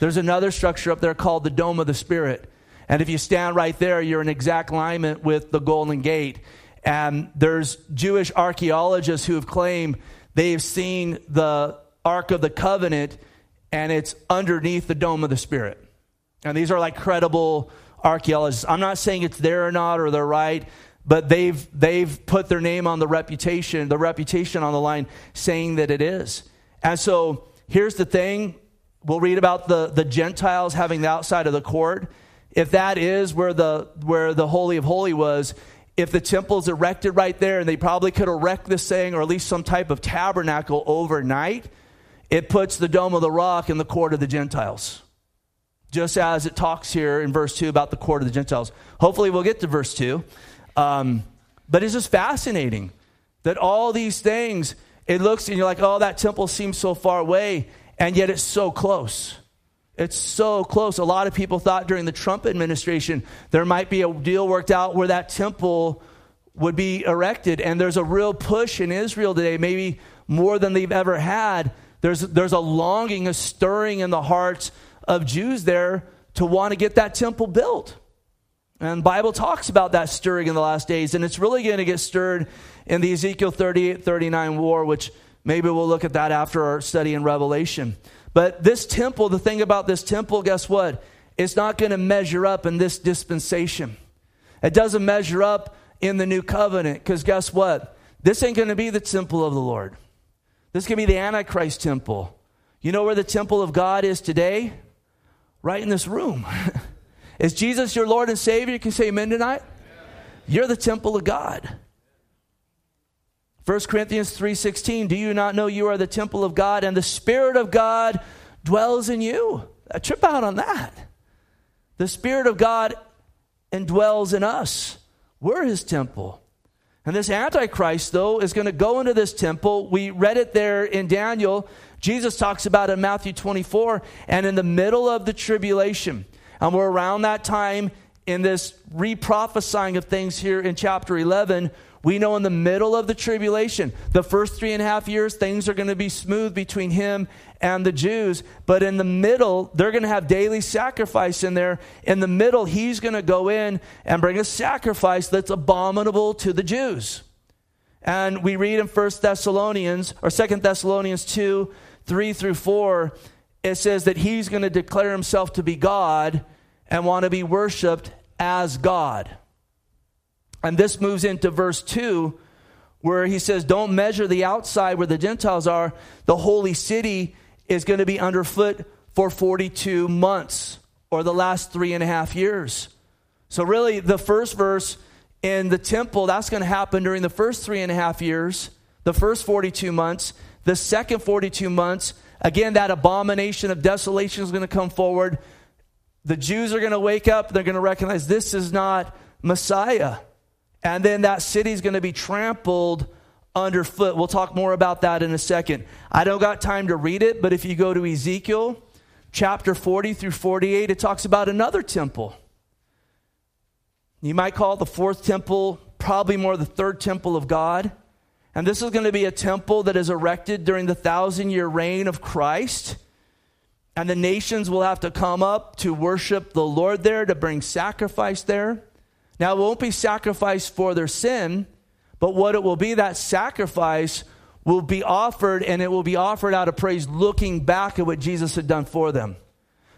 There's another structure up there called the Dome of the Spirit. And if you stand right there, you're in exact alignment with the Golden Gate. And there's Jewish archaeologists who have claimed they've seen the Ark of the Covenant, and it's underneath the Dome of the Spirit. And these are like credible archaeologists. I'm not saying it's there or not, or they're right, but they've put their name on the reputation on the line, saying that it is. And so here's the thing. We'll read about the Gentiles having the outside of the court. If that is where the Holy of Holies was, if the temple's erected right there, and they probably could erect this thing, or at least some type of tabernacle overnight, it puts the Dome of the Rock in the court of the Gentiles. Just as it talks here in verse 2 about the court of the Gentiles. Hopefully we'll get to verse 2. But it's just fascinating that all these things, it looks, and you're like, oh, that temple seems so far away, and yet it's so close. It's so close. A lot of people thought during the Trump administration there might be a deal worked out where that temple would be erected. And there's a real push in Israel today, maybe more than they've ever had. There's a longing, a stirring in the hearts of Jews there to want to get that temple built. And the Bible talks about that stirring in the last days. And it's really going to get stirred in the Ezekiel 38-39 war, which maybe we'll look at that after our study in Revelation. But this temple, the thing about this temple, guess what? It's not going to measure up in this dispensation. It doesn't measure up in the new covenant, because guess what? This ain't going to be the temple of the Lord. This is going to be the Antichrist temple. You know where the temple of God is today? Right in this room. Is Jesus your Lord and Savior? You can say amen tonight. Yeah. You're the temple of God. 1 Corinthians 3:16, do you not know you are the temple of God and the Spirit of God dwells in you? I trip out on that. The Spirit of God indwells in us. We're his temple. And this Antichrist, though, is going to go into this temple. We read it there in Daniel. Jesus talks about it in Matthew 24. And in the middle of the tribulation, and we're around that time in this re-prophesying of things here in chapter 11, we know in the middle of the tribulation, the first 3.5 years, things are going to be smooth between him and the Jews. But in the middle, they're going to have daily sacrifice in there. In the middle, he's going to go in and bring a sacrifice that's abominable to the Jews. And we read in 2 Thessalonians 2:3-4, it says that he's going to declare himself to be God and want to be worshiped as God. And this moves into verse 2, where he says, don't measure the outside where the Gentiles are. The holy city is going to be underfoot for 42 months, or the last 3.5 years. So really, the first verse in the temple, that's going to happen during the first 3.5 years, the first 42 months. The second 42 months, again, that abomination of desolation is going to come forward. The Jews are going to wake up. They're going to recognize this is not Messiah. And then that city's going to be trampled underfoot. We'll talk more about that in a second. I don't got time to read it, but if you go to Ezekiel chapter 40-48, it talks about another temple. You might call it the fourth temple, probably more the third temple of God. And this is going to be a temple that is erected during the 1,000-year reign of Christ. And the nations will have to come up to worship the Lord there, to bring sacrifice there. Now, it won't be sacrifice for their sin, but what it will be, that sacrifice will be offered, and it will be offered out of praise, looking back at what Jesus had done for them.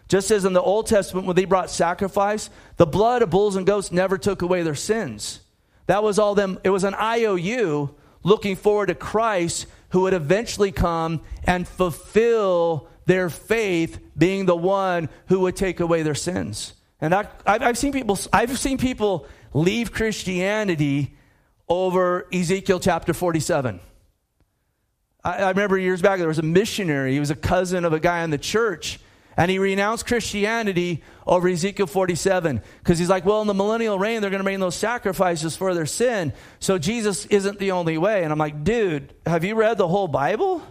Just as in the Old Testament, when they brought sacrifice, the blood of bulls and goats never took away their sins. That was all them. It was an IOU looking forward to Christ, who would eventually come and fulfill their faith, being the one who would take away their sins. And I've seen people leave Christianity over Ezekiel chapter 47. I remember years back, there was a missionary. He was a cousin of a guy in the church, and he renounced Christianity over Ezekiel 47 because he's like, well, in the millennial reign, they're going to bring those sacrifices for their sin, so Jesus isn't the only way. And I'm like, dude, have you read the whole Bible?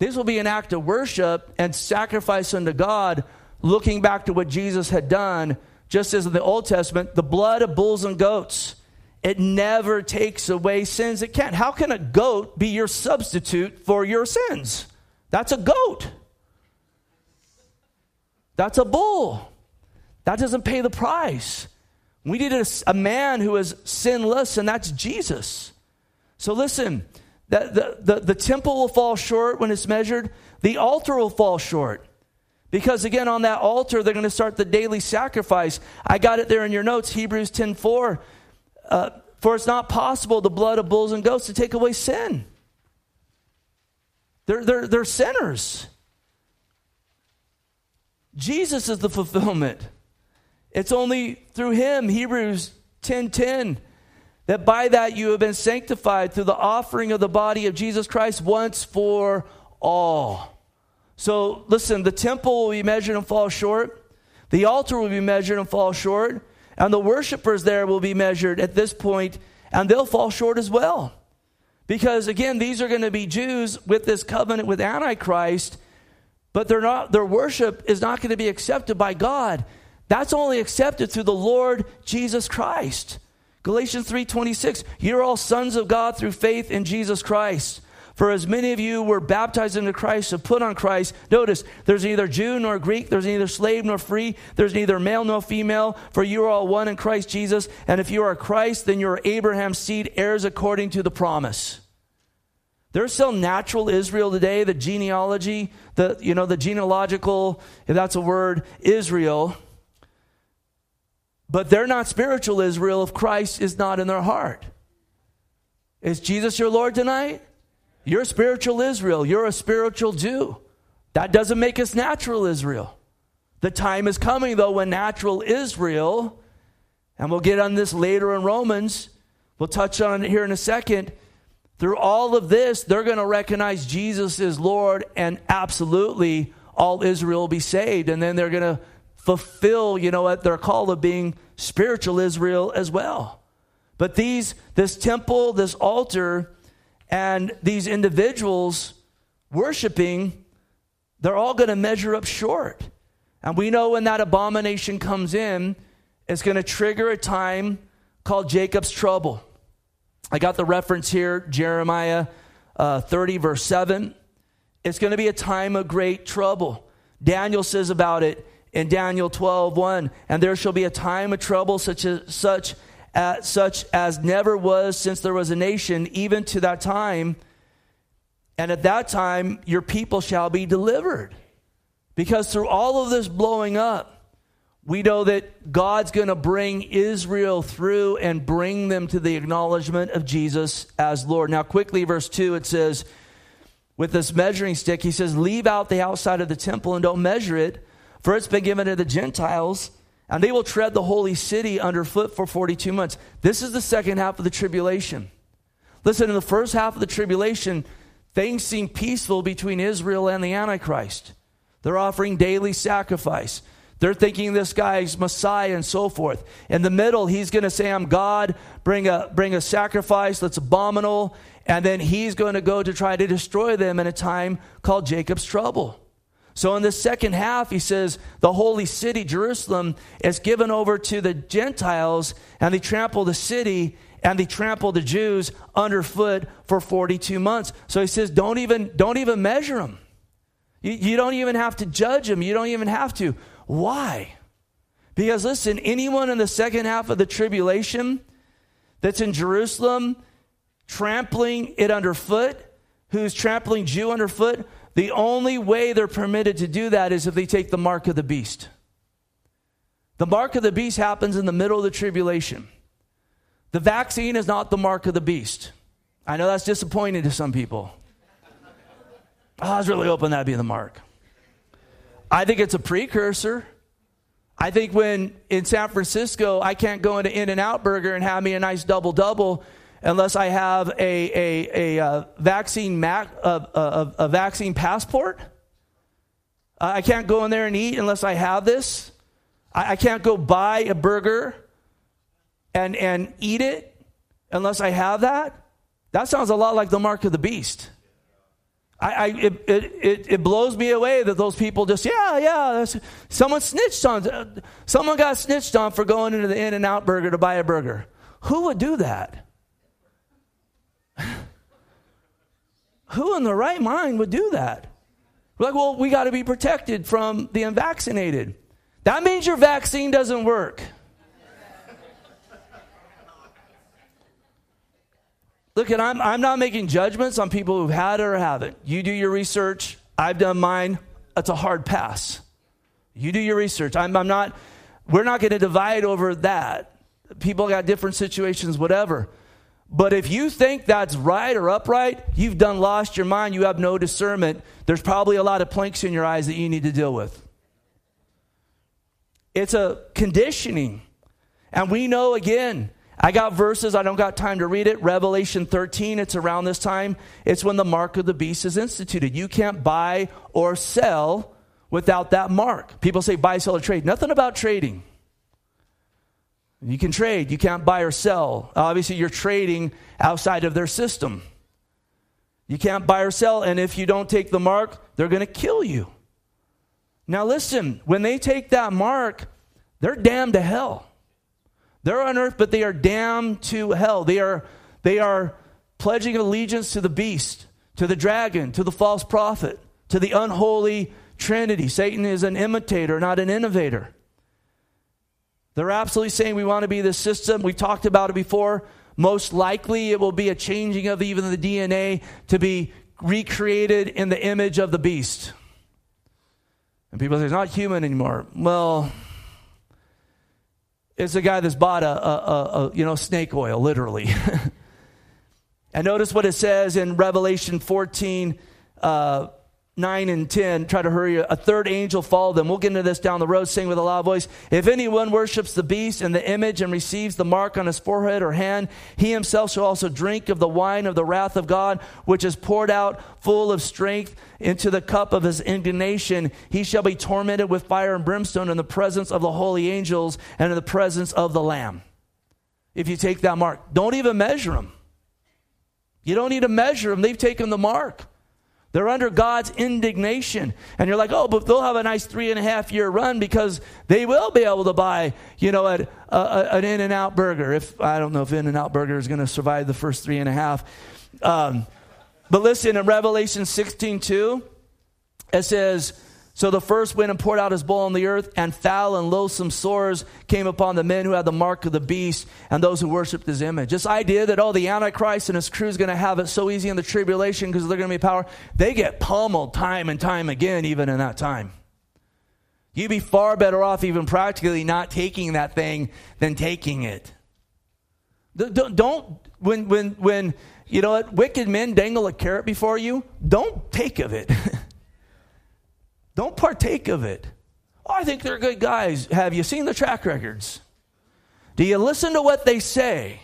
This will be an act of worship and sacrifice unto God, looking back to what Jesus had done. Just as in the Old Testament, the blood of bulls and goats, it never takes away sins. It can't. How can a goat be your substitute for your sins? That's a goat. That's a bull. That doesn't pay the price. We need a man who is sinless, and that's Jesus. So listen, the temple will fall short when it's measured. The altar will fall short. Because again, on that altar, they're going to start the daily sacrifice. I got it there in your notes, Hebrews 10:4. For it's not possible, the blood of bulls and goats, to take away sin. They're sinners. Jesus is the fulfillment. It's only through him, Hebrews 10:10, that by that you have been sanctified through the offering of the body of Jesus Christ once for all. So listen, the temple will be measured and fall short. The altar will be measured and fall short. And the worshipers there will be measured at this point, and they'll fall short as well. Because again, these are going to be Jews with this covenant with Antichrist, but their worship is not going to be accepted by God. That's only accepted through the Lord Jesus Christ. Galatians 3:26, you're all sons of God through faith in Jesus Christ. For as many of you were baptized into Christ, and put on Christ. Notice, there's neither Jew nor Greek, there's neither slave nor free, there's neither male nor female, for you are all one in Christ Jesus. And if you are Christ, then you are Abraham's seed, heirs according to the promise. There's still natural Israel today, the genealogy, the genealogical, if that's a word, Israel. But they're not spiritual Israel if Christ is not in their heart. Is Jesus your Lord tonight? You're spiritual Israel. You're a spiritual Jew. That doesn't make us natural Israel. The time is coming, though, when natural Israel, and we'll get on this later in Romans, we'll touch on it here in a second. Through all of this, they're going to recognize Jesus is Lord, and absolutely all Israel will be saved. And then they're going to fulfill, their call of being spiritual Israel as well. But this temple, this altar, and these individuals worshiping, they're all going to measure up short. And we know when that abomination comes in, it's going to trigger a time called Jacob's trouble. I got the reference here, Jeremiah 30, verse 7. It's going to be a time of great trouble. Daniel says about it in Daniel 12:1, and there shall be a time of trouble such as never was since there was a nation, even to that time. And at that time, your people shall be delivered. Because through all of this blowing up, we know that God's going to bring Israel through and bring them to the acknowledgement of Jesus as Lord. Now quickly, verse 2, it says, with this measuring stick, he says, leave out the outside of the temple and don't measure it, for it's been given to the Gentiles, and they will tread the holy city underfoot for 42 months. This is the second half of the tribulation. Listen, in the first half of the tribulation, things seem peaceful between Israel and the Antichrist. They're offering daily sacrifice. They're thinking this guy's Messiah and so forth. In the middle, he's going to say, I'm God, bring a sacrifice that's abominable. And then he's going to go to try to destroy them in a time called Jacob's trouble. So in the second half, he says, the holy city, Jerusalem, is given over to the Gentiles, and they trample the city, and they trample the Jews underfoot for 42 months. So he says, don't even measure them. You don't even have to judge them. You don't even have to. Why? Because listen, anyone in the second half of the tribulation that's in Jerusalem trampling it underfoot, who's trampling Jew underfoot, the only way they're permitted to do that is if they take the mark of the beast. The mark of the beast happens in the middle of the tribulation. The vaccine is not the mark of the beast. I know that's disappointing to some people. I was really hoping that'd be the mark. I think it's a precursor. I think when in San Francisco, I can't go into In-N-Out Burger and have me a nice double-double unless I have a vaccine passport. I can't go in there and eat unless I have this. I can't go buy a burger and eat it unless I have that. That sounds a lot like the mark of the beast. It blows me away that those people just, someone got snitched on for going into the In-N-Out Burger to buy a burger. Who would do that? Who in their right mind would do that? We're like, well, we got to be protected from the unvaccinated. That means your vaccine doesn't work. Look, and I'm not making judgments on people who've had it or haven't. You do your research. I've done mine. It's a hard pass. You do your research. We're not going to divide over that. People got different situations, whatever. But if you think that's right or upright, you've done lost your mind. You have no discernment. There's probably a lot of planks in your eyes that you need to deal with. It's a conditioning. And we know, again, I got verses, I don't got time to read it. Revelation 13, it's around this time. It's when the mark of the beast is instituted. You can't buy or sell without that mark. People say buy, sell, or trade. Nothing about trading. You can trade, you can't buy or sell. Obviously, you're trading outside of their system. You can't buy or sell, and if you don't take the mark, they're going to kill you. Now listen, when they take that mark, they're damned to hell. They're on earth, but they are damned to hell. They are pledging allegiance to the beast, to the dragon, to the false prophet, to the unholy Trinity. Satan is an imitator, not an innovator. They're absolutely saying we want to be the system. We've talked about it before. Most likely it will be a changing of even the DNA to be recreated in the image of the beast. And people say, it's not human anymore. Well, it's a guy that's bought a snake oil, literally. And notice what it says in Revelation 14, 9 and 10. Try to hurry. A third angel followed them. We'll get into this down the road, saying with a loud voice, if anyone worships the beast and the image and receives the mark on his forehead or hand, he himself shall also drink of the wine of the wrath of God, which is poured out full of strength into the cup of his indignation. He shall be tormented with fire and brimstone in the presence of the holy angels and in the presence of the Lamb. if you take that mark. Don't even measure them. You don't need to measure them. They've taken the mark. They're under God's indignation. And you're like, oh, but they'll have a nice 3.5-year run because they will be able to buy, you know, an In-N-Out burger. If I don't know if In-N-Out burger is going to survive the first 3.5. But listen, in Revelation 16:2, it says, so the first went and poured out his bowl on the earth, and foul and loathsome sores came upon the men who had the mark of the beast and those who worshiped his image. This idea that, oh, the Antichrist and his crew is going to have it so easy in the tribulation because they're going to be power. They get pummeled time and time again, even in that time. You'd be far better off even practically not taking that thing than taking it. Don't when you know what, wicked men dangle a carrot before you, don't take of it. Don't partake of it. Oh, I think they're good guys. Have you seen the track records? Do you listen to what they say?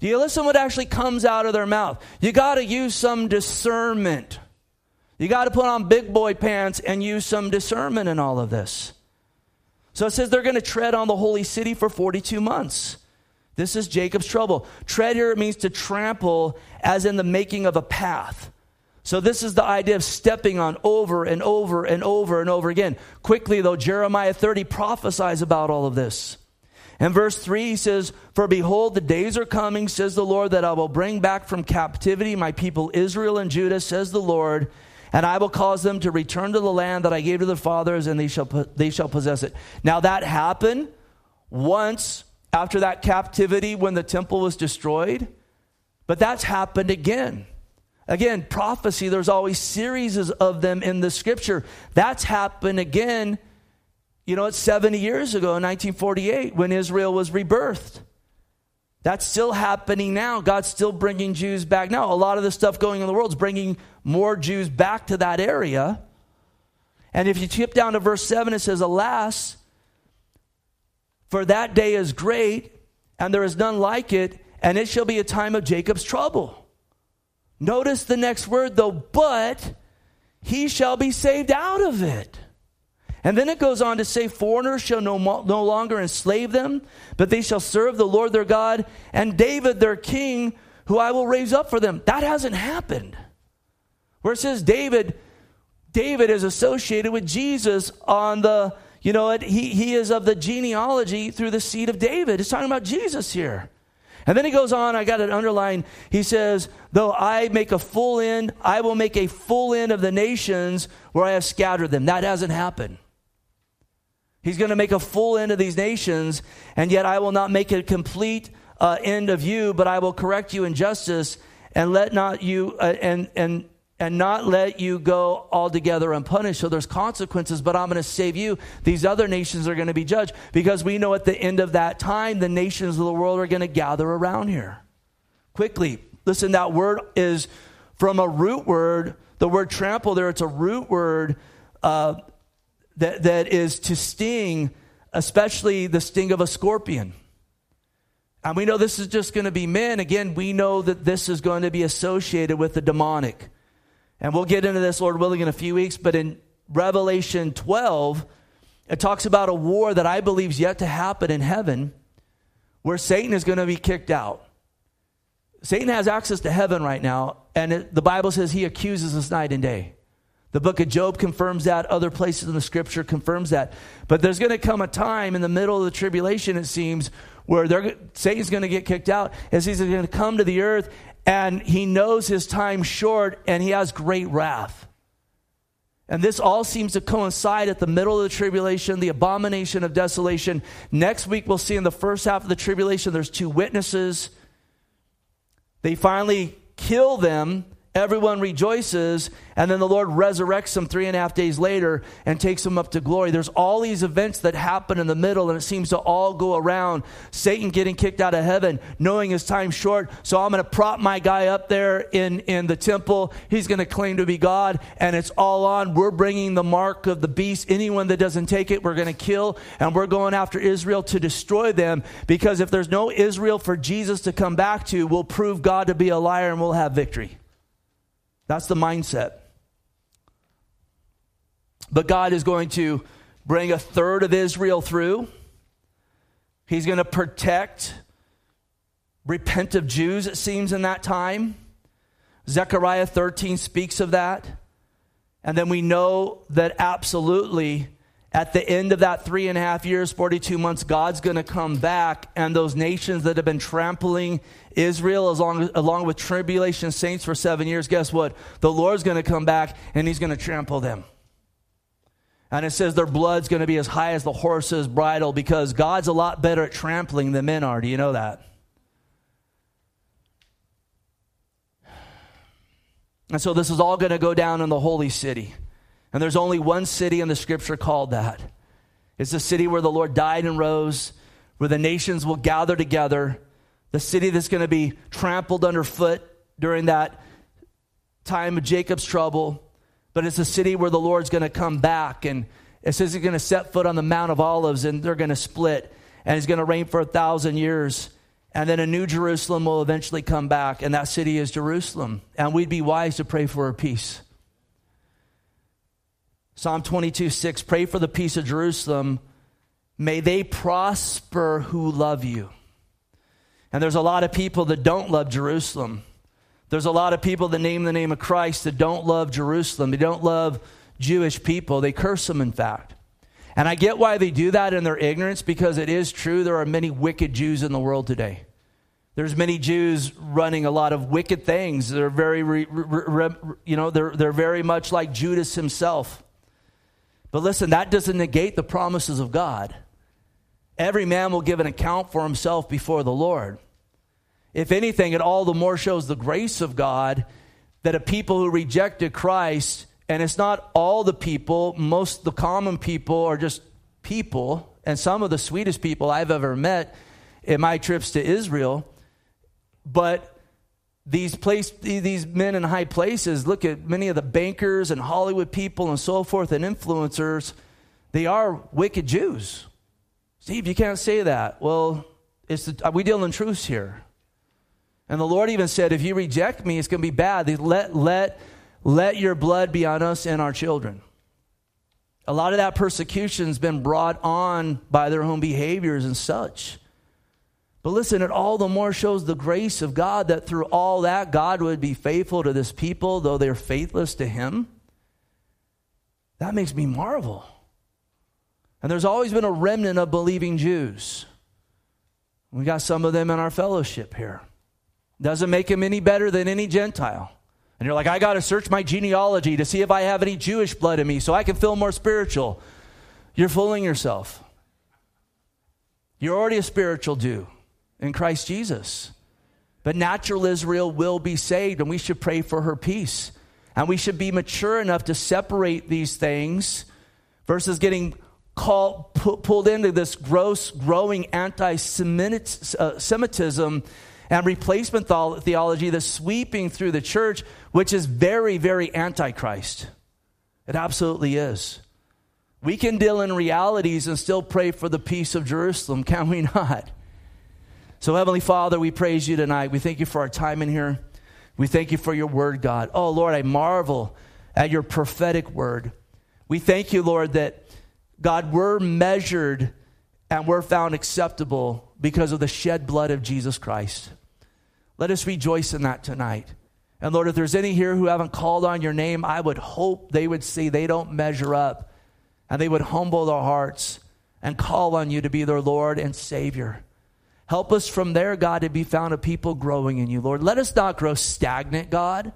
Do you listen to what actually comes out of their mouth? You got to use some discernment. You got to put on big boy pants and use some discernment in all of this. So it says they're going to tread on the holy city for 42 months. This is Jacob's trouble. Tread here means to trample, as in the making of a path. So this is the idea of stepping on over and over and over and over again. Quickly, though, Jeremiah 30 prophesies about all of this. In verse 3, he says, for behold, the days are coming, says the Lord, that I will bring back from captivity my people Israel and Judah, says the Lord, and I will cause them to return to the land that I gave to their fathers, and they shall possess it. Now that happened once after that captivity when the temple was destroyed, but that's happened again. Again, prophecy, there's always series of them in the scripture. That's happened again, you know, it's 70 years ago in 1948 when Israel was rebirthed. That's still happening now. God's still bringing Jews back now. A lot of the stuff going on in the world is bringing more Jews back to that area. And if you skip down to verse 7, it says, alas, for that day is great, and there is none like it, and it shall be a time of Jacob's trouble. Notice the next word, though, but he shall be saved out of it. And then it goes on to say, foreigners shall no longer enslave them, but they shall serve the Lord their God and David their king, who I will raise up for them. That hasn't happened. Where it says David is associated with Jesus on the, you know, he is of the genealogy through the seed of David. It's talking about Jesus here. And then he goes on, I got it underlined. He says, though I make a full end, I will make a full end of the nations where I have scattered them. That hasn't happened. He's going to make a full end of these nations, and yet I will not make a complete end of you, but I will correct you in justice and let not you and not let you go altogether unpunished. So there's consequences, but I'm going to save you. These other nations are going to be judged, because we know at the end of that time, the nations of the world are going to gather around here. Quickly, listen, that word is from a root word. The word trample there, it's a root word that is to sting, especially the sting of a scorpion. And we know this is just going to be men. Again, we know that this is going to be associated with the demonic. And we'll get into this, Lord willing, in a few weeks. But in Revelation 12, it talks about a war that I believe is yet to happen in heaven, where Satan is going to be kicked out. Satan has access to heaven right now. And the Bible says he accuses us night and day. The book of Job confirms that. Other places in the scripture confirms that. But there's going to come a time in the middle of the tribulation, it seems, where Satan's going to get kicked out, as he's going to come to the earth. And he knows his time's short, and he has great wrath. And this all seems to coincide at the middle of the tribulation, the abomination of desolation. Next week, we'll see in the first half of the tribulation, there's two witnesses. They finally kill them. Everyone rejoices. And then the Lord resurrects them 3.5 days later and takes them up to glory. There's all these events that happen in the middle, and it seems to all go around Satan getting kicked out of heaven, knowing his time's short. So I'm going to prop my guy up there in the temple. He's going to claim to be God, and it's all on. We're bringing the mark of the beast. Anyone that doesn't take it, we're going to kill, and we're going after Israel to destroy them, because if there's no Israel for Jesus to come back to, we'll prove God to be a liar and we'll have victory. That's the mindset. But God is going to bring a third of Israel through. He's going to protect repentant Jews, it seems, in that time. Zechariah 13 speaks of that. And then we know that absolutely at the end of that 3.5 years, 42 months, God's going to come back, and those nations that have been trampling Israel along with tribulation saints for 7 years, guess what? The Lord's going to come back, and he's going to trample them. And it says their blood's going to be as high as the horse's bridle, because God's a lot better at trampling than men are. Do you know that? And so this is all going to go down in the holy city. And there's only one city in the scripture called that. It's the city where the Lord died and rose, where the nations will gather together, the city that's going to be trampled underfoot during that time of Jacob's trouble. But it's a city where the Lord's going to come back, and it says he's going to set foot on the Mount of Olives, and they're going to split, and he's going to reign for 1,000 years. And then a new Jerusalem will eventually come back, and that city is Jerusalem. And we'd be wise to pray for her peace. Psalm 22:6, pray for the peace of Jerusalem. May they prosper who love you. And there's a lot of people that don't love Jerusalem. There's a lot of people that name the name of Christ that don't love Jerusalem. They don't love Jewish people. They curse them, in fact. And I get why they do that in their ignorance, because it is true there are many wicked Jews in the world today. There's many Jews running a lot of wicked things. They're very very much like Judas himself. But listen, that doesn't negate the promises of God. Every man will give an account for himself before the Lord. If anything, it all the more shows the grace of God that a people who rejected Christ, and it's not all the people, most of the common people are just people, and some of the sweetest people I've ever met in my trips to Israel, but these men in high places, look at many of the bankers and Hollywood people and so forth and influencers, they are wicked Jews. Steve, you can't say that. Well, we deal in truths here. And the Lord even said, if you reject me, it's going to be bad. Let your blood be on us and our children. A lot of that persecution's been brought on by their own behaviors and such. But listen, it all the more shows the grace of God that through all that, God would be faithful to this people, though they're faithless to him. That makes me marvel. And there's always been a remnant of believing Jews. We got some of them in our fellowship here. Doesn't make him any better than any Gentile. And you're like, I got to search my genealogy to see if I have any Jewish blood in me so I can feel more spiritual. You're fooling yourself. You're already a spiritual Jew in Christ Jesus. But natural Israel will be saved, and we should pray for her peace. And we should be mature enough to separate these things versus getting pulled into this gross, growing anti-Semitism and replacement theology that's sweeping through the church, which is very, very antichrist. It absolutely is. We can deal in realities and still pray for the peace of Jerusalem, can we not? So, Heavenly Father, we praise you tonight. We thank you for our time in here. We thank you for your word, God. Oh, Lord, I marvel at your prophetic word. We thank you, Lord, that, God, we're measured and we're found acceptable because of the shed blood of Jesus Christ. Let us rejoice in that tonight. And Lord, if there's any here who haven't called on your name, I would hope they would see they don't measure up, and they would humble their hearts and call on you to be their Lord and Savior. Help us from there, God, to be found a people growing in you, Lord. Let us not grow stagnant, God.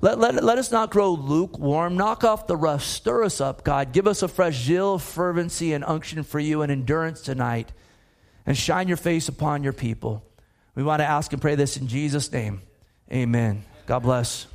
Let us not grow lukewarm. Knock off the rough. Stir us up, God. Give us a fresh zeal, fervency, and unction for you and endurance tonight. And shine your face upon your people. We want to ask and pray this in Jesus' name. Amen. God bless.